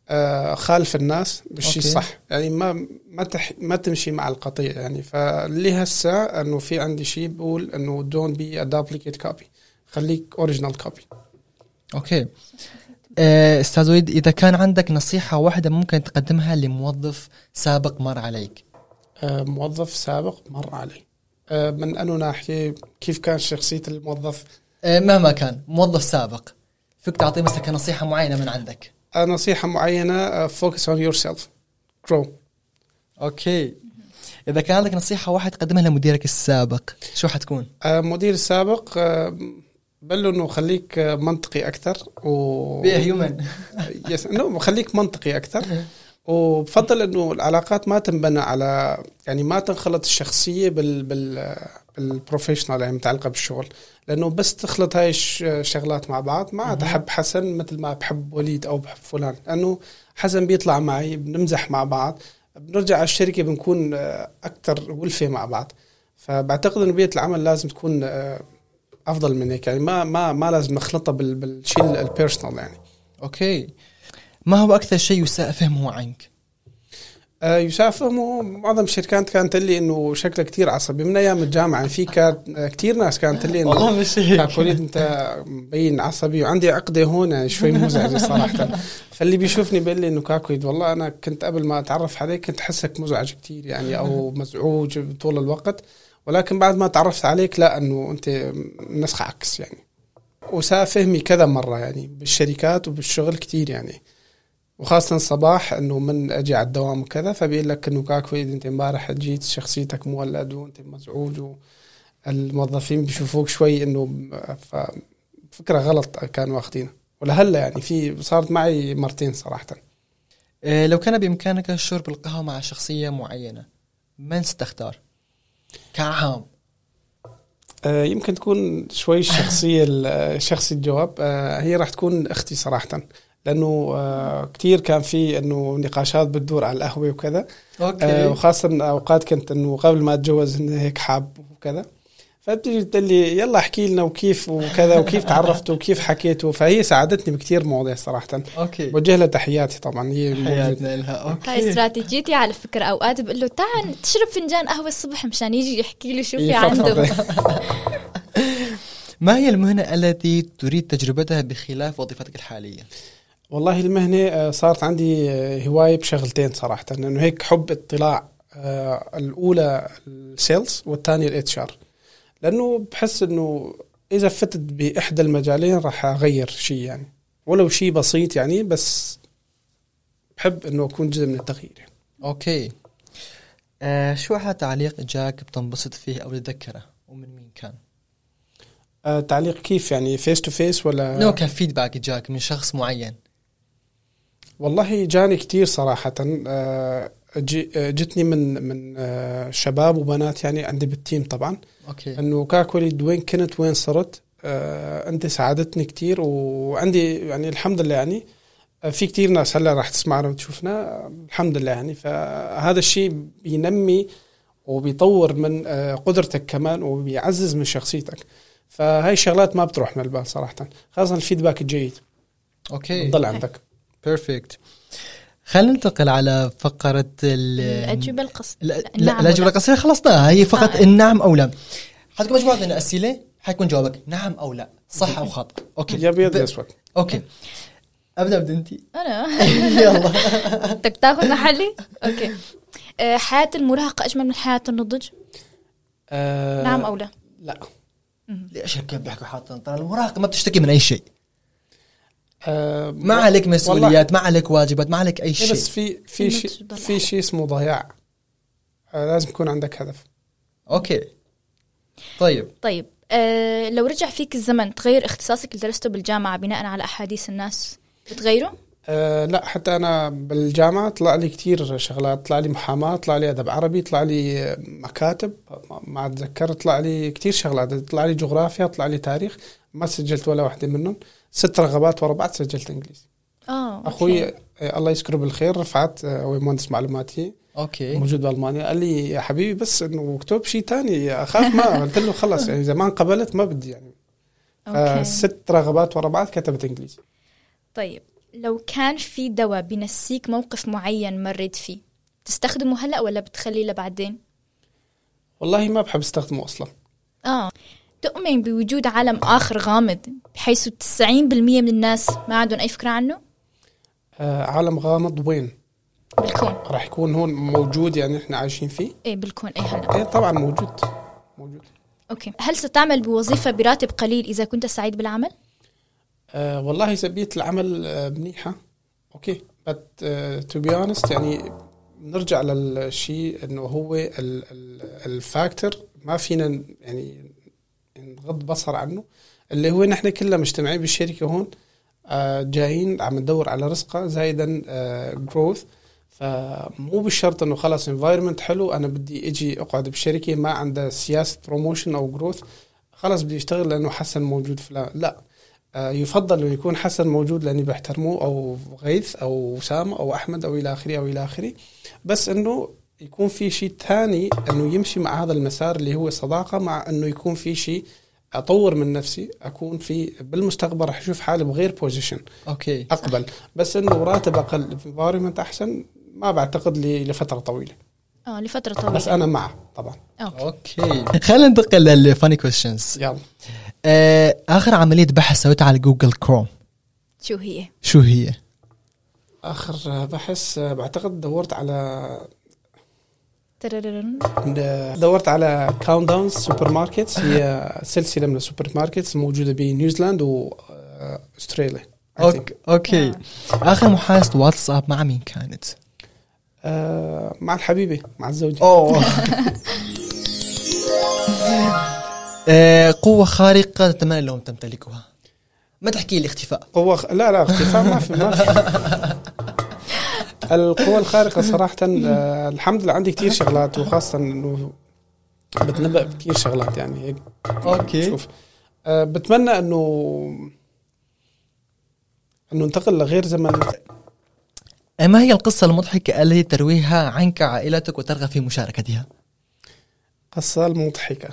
آه، خالف الناس بالشيء صح، يعني ما ما, تح... ما تمشي مع القطيع يعني. فاللي هسه أنه في عندي شيء بقول أنه don't be a duplicate copy، خليك original copy. أوكي أستاذ وليد، إذا كان عندك نصيحة واحدة ممكن تقدمها لموظف سابق مر عليك. أه موظف سابق مر علي، أه من أنو ناحية كيف كان شخصية الموظف؟ أه مهما كان موظف سابق فيك تعطيه مثلا نصيحة معينة من عندك. أه نصيحة معينة، focus on yourself grow. أوكي إذا كان عندك نصيحة واحدة تقدمها لمديرك السابق شو حتكون؟ أه مدير السابق أه بلو إنه خليك منطقي أكثر و. بيه هيومن. يس إنه خليك منطقي أكثر، وبفضل إنه العلاقات ما تنبنى على يعني ما تنخلط الشخصية بال بال بالبروفيشنال يعني متعلقة بالشغل، لأنه بس تخلط هاي الشغلات مع بعض ما تحب حسن مثل ما بحب وليد أو بحب فلان، لأنه حسن بيطلع معي بنمزح مع بعض، بنرجع على الشركة بنكون أكثر ولفة مع بعض. فبعتقد إنه بيئة العمل لازم تكون أفضل من هيك، يعني ما ما ما لازم نخلطها بال بالشيء البيرسونال يعني. أوكي ما هو أكثر شيء يساء فهمه عنك؟ آه يساء فهمه معظم الشركات كانت لي إنه شكله كتير عصبي من أيام الجامعة، في كان كتير ناس كانت لي إنه والله مش هيك، وليد أنت مبين عصبي وعندي عقدة هون شوي مزعجة صراحة. فاللي بيشوفني بيقول لي إنه كاكويد والله أنا كنت قبل ما أتعرف عليك كنت حسك مزعج كتير يعني أو مزعوج طول الوقت، ولكن بعد ما تعرفت عليك لا أنه أنت نسخة عكس يعني. وساء فهمي كذا مرة يعني بالشركات وبالشغل كتير يعني، وخاصة الصباح أنه من أجي على الدوام وكذا فبيقول لك أنه كاكويد أنت مبارح جيت شخصيتك مولد وأنت مزعوج، والموظفين بيشوفوك شوي أنه فكرة غلط كانوا واخدينها. ولهلا يعني في صارت معي مرتين صراحة. إيه لو كان بإمكانك شرب القهوة مع شخصية معينة من ستختار؟ كعام آه يمكن تكون شوي الشخصية الشخصي الجواب، آه هي راح تكون أختي صراحة، لأنه آه كتير كان في إنه نقاشات بتدور على القهوة وكذا. أوكي. آه وخاصة أوقات كنت إنه قبل ما أتجوز إنه هيك حاب وكذا، فبتجي تقلي يلا احكي لنا وكيف وكذا وكيف تعرفتوا وكيف حكيتوا، فهي ساعدتني بكتير مواضيع صراحة. أوكي. وجه لها تحياتي طبعا، هي حياتنا لها. أوكي. هاي استراتيجيتي على فكرة، أوقات بقول له تعال تشرب فنجان قهوة الصبح مشان يجي يحكي لي شو في عنده. ما هي المهنة التي تريد تجربتها بخلاف وظيفتك الحالية؟ والله المهنة صارت عندي هواية بشغلتين صراحة، لأنه هيك حب اطلاع، الأولى السيلز والثانية الاتش ار، لأنه بحس أنه إذا فتت بإحدى المجالين راح أغير شيء يعني، ولو شيء بسيط يعني، بس بحب انه اكون جزء من التغيير. اوكي. آه شو هالتعليق جاك بتنبسط فيه او تذكره ومن مين كان؟ آه تعليق كيف يعني، فيس تو فيس ولا نو كان فيدباك جاك من شخص معين؟ والله جاني كتير صراحة. آه جتني من من آه شباب وبنات يعني عندي بالتيم طبعا. اوكي. انه كاك وليد وين كنت وين صرت، آه انت ساعدتني كتير، وعندي يعني الحمد لله يعني في كتير ناس هلا راح تسمعنا وتشوفنا الحمد لله يعني. فهذا الشيء بينمي وبيطور من قدرتك كمان وبيعزز من شخصيتك، فهاي الشغلات ما بتروح من البال صراحة، خاصة الفيدباك الجيد. اوكي بضل عندك. بيرفكت. خلينا ننتقل على فقرة الأجوبة القصيرة. لا الأجوبة القصيرة خلصناها، هي فقط النعم أو لا. حتكون مجموعة من الأسئلة حيكون جوابك نعم أو لا، صح أو خطأ. اوكي يا بيض يا أسود. اوكي أبدأ بدنتي أنا. يلا بدك تاخذ محلي. أوكي. أه حياة المراهقة أجمل من حياة النضج؟ أه نعم أو لا؟ لا. ليش هيك بحكوا حاطين؟ ترى المراهقة ما بتشتكي من أي شيء. أه ما عليك مسؤوليات، ما عليك واجبات، ما عليك أي شيء. بس في في شيء في شيء اسمه ضياع. أه لازم يكون عندك هدف. أوكي. طيب. طيب. أه لو رجع فيك الزمن تغير اختصاصك اللي درسته بالجامعة بناء على أحاديث الناس بتغيره؟ أه لا، حتى أنا بالجامعة طلع لي كتير شغلات، طلع لي محاماة، طلع لي أدب عربي، طلع لي مكاتب ما أتذكر، طلع لي كتير شغلات، طلع لي جغرافيا، طلع لي تاريخ، ما سجلت ولا واحدة منهم. ست رغبات ورا بعض سجلت إنجليزي. آه أخوي الله يذكره بالخير رفعت ومهندس معلوماتي. أوكي. موجود بألمانيا، قال لي يا حبيبي بس إنه اكتب شيء تاني أخاف ما قلت له خلص يعني زمان قبلت ما بدي يعني. أوكي. ست رغبات ورا بعض كتبت إنجليزي. طيب لو كان في دواء بنسيك موقف معين مريت فيه تستخدمه هلأ ولا بتخليه لبعدين؟ والله ما بحب استخدمه أصلا. آه تؤمن بوجود عالم آخر غامض بحيث تسعين بالمية من الناس ما عندهم أي فكرة عنه؟ آه عالم غامض وين؟ بالكون. راح يكون هون موجود يعني إحنا عايشين فيه؟ إيه بالكون. إيه هلأ إيه طبعا موجود موجود. أوكي. هل ستعمل بوظيفة براتب قليل إذا كنت سعيد بالعمل؟ أه والله سبية العمل أه منيحة. أوكي but uh, to be honest يعني نرجع للشيء إنه هو الفاكتور ما فينا يعني نغض بصر عنه، اللي هو نحن كلنا مجتمعين بالشركة هون أه جايين عم ندور على رزقة زايدا أه growth، فمو بالشرط إنه خلاص environment حلو أنا بدي أجي أقعد بالشركة ما عندها سياسة promotion أو growth خلاص بدي أشتغل لأنه حسن موجود فلا لا. يفضل أن يكون حسن موجود لأني بحترمه أو غيث أو سامة أو أحمد أو إلى آخره أو إلى آخره، بس أنه يكون في شيء تاني أنه يمشي مع هذا المسار اللي هو صداقة، مع أنه يكون في شيء أطور من نفسي أكون في بالمستقبل رح أشوف حالي بغير بوزيشن. أوكي. أقبل بس أنه راتب أقل في environment أحسن ما بعتقد لفترة طويلة. آه لفترة طويلة. بس أنا مع طبعا. أوكي, أوكي. خلينا ننتقل للفاني questions. يلا. آخر عملية بحث سويتها على جوجل كروم شو هي؟ شو هي؟ آخر بحث بعتقد دورت على دورت على كاونت داونز سوبر ماركتس، هي سلسلة من السوبر ماركتس موجودة بنيوزيلندا وأستراليا. أوكي, أوكي. آخر محادثة واتساب مع مين كانت؟ آه مع الحبيبة مع الزوجة. أوه. آه، قوة خارقة تتمنى لهم تمتلكها. ما تحكي لي اختفاء. قوة خ... لا لا اختفاء ما في ما في. القوة الخارقة صراحة آه، الحمد لله عندي كتير شغلات وخاصة إنه بتنبأ بكتير شغلات يعني هيك. أوكي. شوف آه، بتمنى إنه إنه ننتقل لغير زمن. ما هي القصة المضحكة التي ترويها عنك عائلتك وترغب في مشاركتها؟ قصة المضحكة.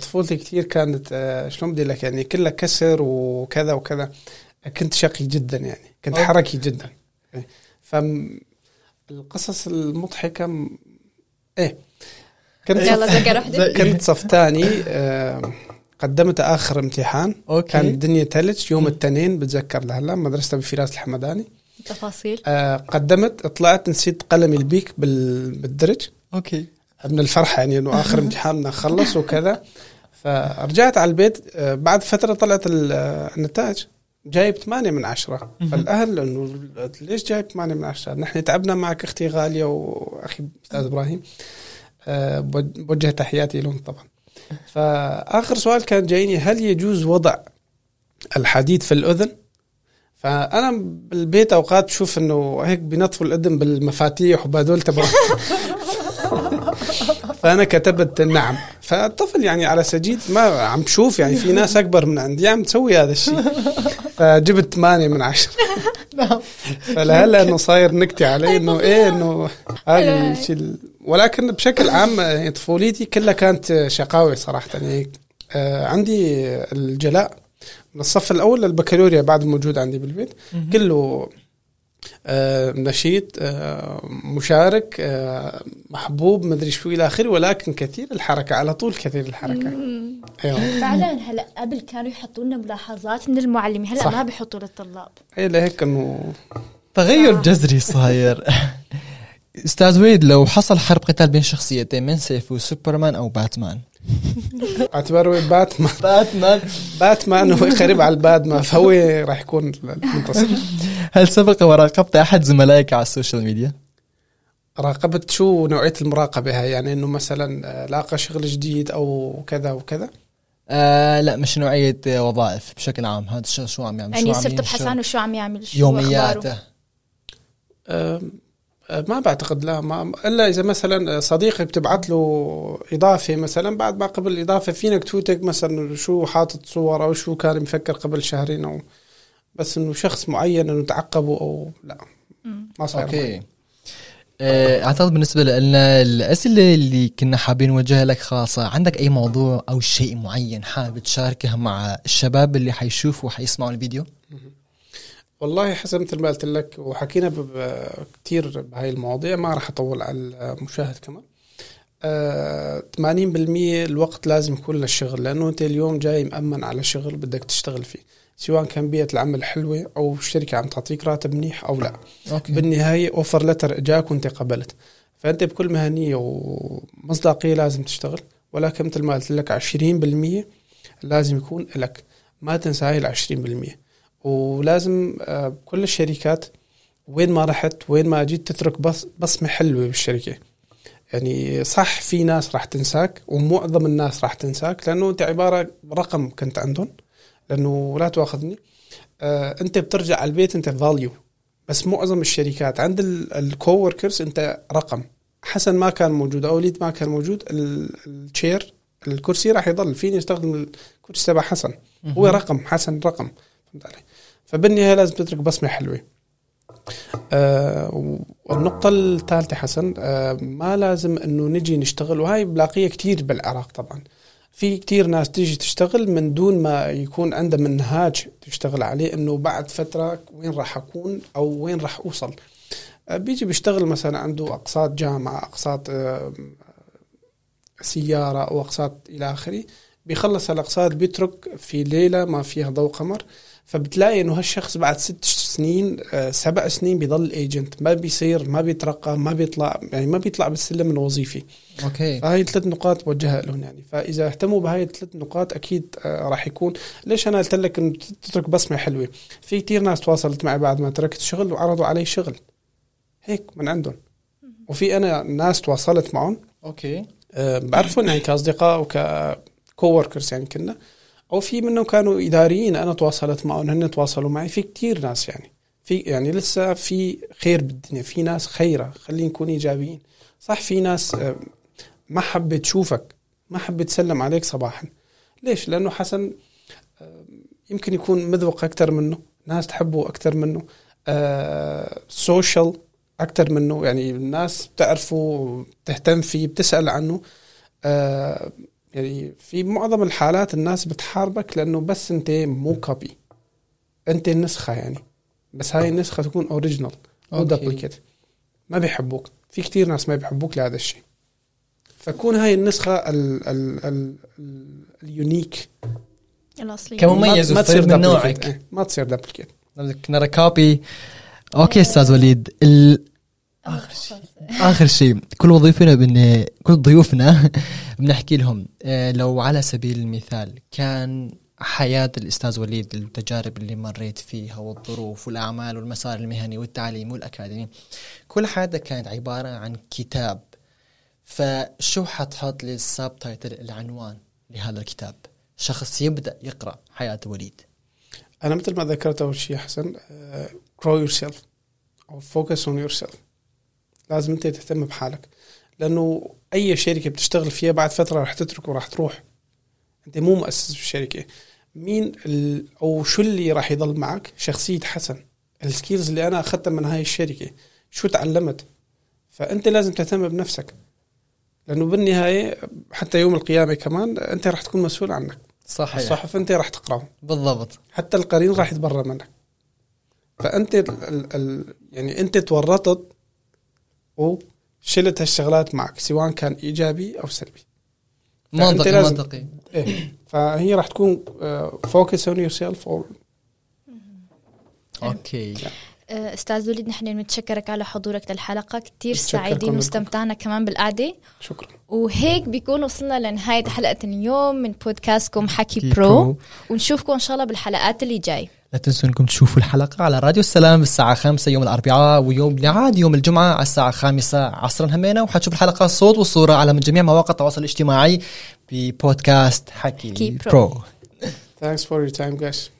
طفولتي كتير كانت آه شلون بدي لك يعني كلها كسر وكذا وكذا، كنت شقي جدا يعني كنت أوكي. حركي جدا يعني. فالقصص المضحكة م... ايه كنت كنت صف تاني آه قدمت آخر امتحان أوكي. كان الدنيا تلج يوم الاثنين بتذكر لهلا مدرستي بفراس الحمداني تفاصيل آه قدمت طلعت نسيت قلمي البيك بال... بالدرج اوكي من الفرحة يعني إنه آخر امتحاننا خلص وكذا، فرجعت على البيت بعد فترة طلعت النتائج جايب ثمانية من عشرة. فالأهل إنه ليش جايب ثمانية من عشرة؟ نحن تعبنا معك أختي غالية وأخي أستاذ إبراهيم، أه بوجه تحياتي لهم طبعا. فآخر سؤال كان جايني، هل يجوز وضع الحديد في الأذن؟ فأنا بالبيت أوقات شوف إنه هيك بنطفوا الأذن بالمفاتيح وبادول تبع فأنا كتبت نعم. فالطفل يعني على سجيد ما عم تشوف، يعني في ناس أكبر من عندي عم تسوي هذا الشيء. فجبت ثمانية من عشرة. فلهلا إنه صاير نكتي عليه إنه إيه إنه هذا الشيء. ولكن بشكل عام طفولتي كلها كانت شقاوي صراحة. يعني عندي الجلاء من الصف الأول للبكالوريا بعد موجود عندي بالبيت كله آه نشيط، آه مشارك، آه محبوب، مدري شو إلى آخره. ولكن كثير الحركة، على طول كثير الحركة. أيوة. فعلا هلا قبل كانوا يحطوا لنا ملاحظات من المعلم، هلا صح. ما بيحطوا للطلاب. أي لهيك إنه تغير آه. جذري صاير. أستاذ وليد، لو حصل حرب قتال بين شخصيتين من سيف وسوبرمان أو باتمان؟ اعتبره باتمان. باتمان باتمان هو قريب على البادمان، فهو راح يكون المنتصر. هل سبق وراقبت أحد زملائك على السوشيال ميديا؟ راقبت. شو نوعية المراقبة؟ يعني إنه مثلا لاقى شغل جديد أو كذا وكذا؟ آه لا، مش نوعية وظائف، بشكل عام هذا الشخص شو عم يعمل، يعني سرت بحسان وشو عم يعمل، يومياته. آه ما بعتقد، لا ما إلا إذا مثلا صديقي بتبعت له إضافة مثلا، بعد ما قبل الإضافة في نكتوتك مثلا شو حاطط صور أو شو كان مفكر قبل شهرين، أو بس إنه شخص معين إنه تعقبه أو لا، ما صار. أوكي. أعتقد بالنسبة لنا الأسئلة اللي كنا حابين نوجهها لك خاصة، عندك أي موضوع أو شيء معين حابب تشاركه مع الشباب اللي حيشوفوا وحيسمعوا الفيديو؟ والله حسب مثل ما قلت لك وحكينا كتير بهاي المواضيع، ما راح أطول على المشاهد كمان. آه ثمانين بالمية الوقت لازم يكون للشغل، لأنه أنت اليوم جاي مأمن على شغل بدك تشتغل فيه، سواء كان بيئة العمل حلوة أو الشركة عم تعطيك راتب منيح أو لا. أوكي. بالنهاية أوفر لتر جاك وأنت قبلت، فأنت بكل مهنية ومصداقية لازم تشتغل. ولكن مثل ما قلت لك عشرين بالمية لازم يكون لك، ما تنسى هاي العشرين بالمية. ولازم كل الشركات وين ما رحت وين ما جيت تترك بص بصمة حلوة بالشركة. يعني صح في ناس راح تنساك ومعظم الناس راح تنساك لأنه أنت عبارة رقم كنت عندهم، لأنه لا تواخذني أنت بترجع على البيت أنت فاليو، بس معظم الشركات عند الكووركرز أنت رقم. حسن ما كان موجود أو وليد ما كان موجود، الشير الكرسي راح يضل فيني أستخدم الكرسي تبع حسن، هو رقم، حسن رقم، فهمت علي؟ فبالنهاية لازم تترك بصمة حلوة. آه والنقطة الثالثة حسن، آه ما لازم أنه نجي نشتغل، وهاي بلاقية كتير بالعراق طبعا، في كتير ناس تيجي تشتغل من دون ما يكون عندها منهاج تشتغل عليه، أنه بعد فترة وين راح أكون أو وين راح أوصل. آه بيجي بيشتغل مثلا عنده أقساط جامعة، أقساط آه سيارة أو أقساط إلى آخره، بيخلص الأقساط بيترك في ليلة ما فيها ضوء قمر. فبتلاقي إنه هالشخص بعد ست سنين سبع سنين بيضل ايجنت، ما بيصير، ما بيترقى، ما بيطلع، يعني ما بيطلع بالسلم الوظيفي. أوكي. فهاي الثلاث نقاط بوجهها لهم يعني، فإذا اهتموا بهاي الثلاث نقاط أكيد راح يكون. ليش أنا قلت لك إنه تترك بصمة حلوة؟ في كتير ناس تواصلت معي بعد ما تركت شغل وعرضوا علي شغل هيك من عندهم، وفي أنا ناس تواصلت معهم. أوكي. أه بعرفهم يعني كأصدقاء وككووركرز يعني كنا، أو في منهم كانوا إداريين أنا تواصلت معهم، هن تواصلوا معي. في كتير ناس يعني، في يعني لسه في خير بالدنيا، في ناس خيرة، خلينا نكون إيجابيين. صح في ناس ما حبت تشوفك، ما حبت تسلم عليك صباحا، ليش؟ لأنه حسن يمكن يكون مذوق أكتر منه، ناس تحبه أكتر منه، سوشيال أكتر منه، يعني الناس بتعرفه، بتهتم فيه، بتسأل عنه. يعني في معظم الحالات الناس بتحاربك لأنه بس أنت مو كوبي، أنت النسخة يعني، بس هاي النسخة تكون أوريجينال أو دوبليكيت، ما بيحبوك. في كتير ناس ما بيحبوك لهذا الشيء، فكون هاي النسخة ال ال ال اليونيك الأصلية كمميز، ما تصير من نوعك، اه ما تصير دوبليكيت، نرى كوبي. أوكي أستاذ وليد، ال آخر شيء آخر شيء كل وظيفنا بن... كل ضيوفنا بنحكي لهم لو على سبيل المثال كان حياة الأستاذ وليد، التجارب اللي مريت فيها والظروف والأعمال والمسار المهني والتعليم والأكاديمي، كل حاجة كانت عبارة عن كتاب. فشو حتحط لي السابتايتل، العنوان لهذا الكتاب، شخص يبدأ يقرأ حياة وليد؟ أنا مثل ما ذكرت أول شيء حسن، grow yourself أو focus on yourself. لازم أنت تهتم بحالك، لأنه أي شركة بتشتغل فيها بعد فترة راح تترك وراح تروح. أنت مو مؤسس بالشركة. مين ال أو شو اللي راح يضل معك؟ شخصية حسن، السكيلز اللي أنا أخذتها من هاي الشركة، شو تعلمت. فأنت لازم تهتم بنفسك، لأنه بالنهاية حتى يوم القيامة كمان أنت راح تكون مسؤول عنك. صحيح. الصحف أنت راح تقرأه بالضبط، حتى القرين راح يتبرى منك. فأنت ال ال يعني أنت تورطت وشلت هالشغلات معك، سواء كان إيجابي أو سلبي. منطقي لازم... منطقي إيه. فهي راح تكون فوكس on yourself or... أوكي. أستاذ وليد، نحن نتشكرك على حضورك للحلقة، كتير سعيدين واستمتعنا كمان بالقعدة. شكرا. وهيك بيكون وصلنا لنهاية حلقة اليوم من بودكاستكم حكي برو، ونشوفكم إن شاء الله بالحلقات اللي جاي. لا تنسوا أنكم تشوفوا الحلقة على راديو السلام الساعة خمسة يوم الأربعاء، ويوم عاد يوم الجمعة على الساعة خامسة عصرا همينة. وحتشوف الحلقة صوت وصورة على من جميع مواقع التواصل الاجتماعي ببودكاست حكي برو. Thanks for your time guys.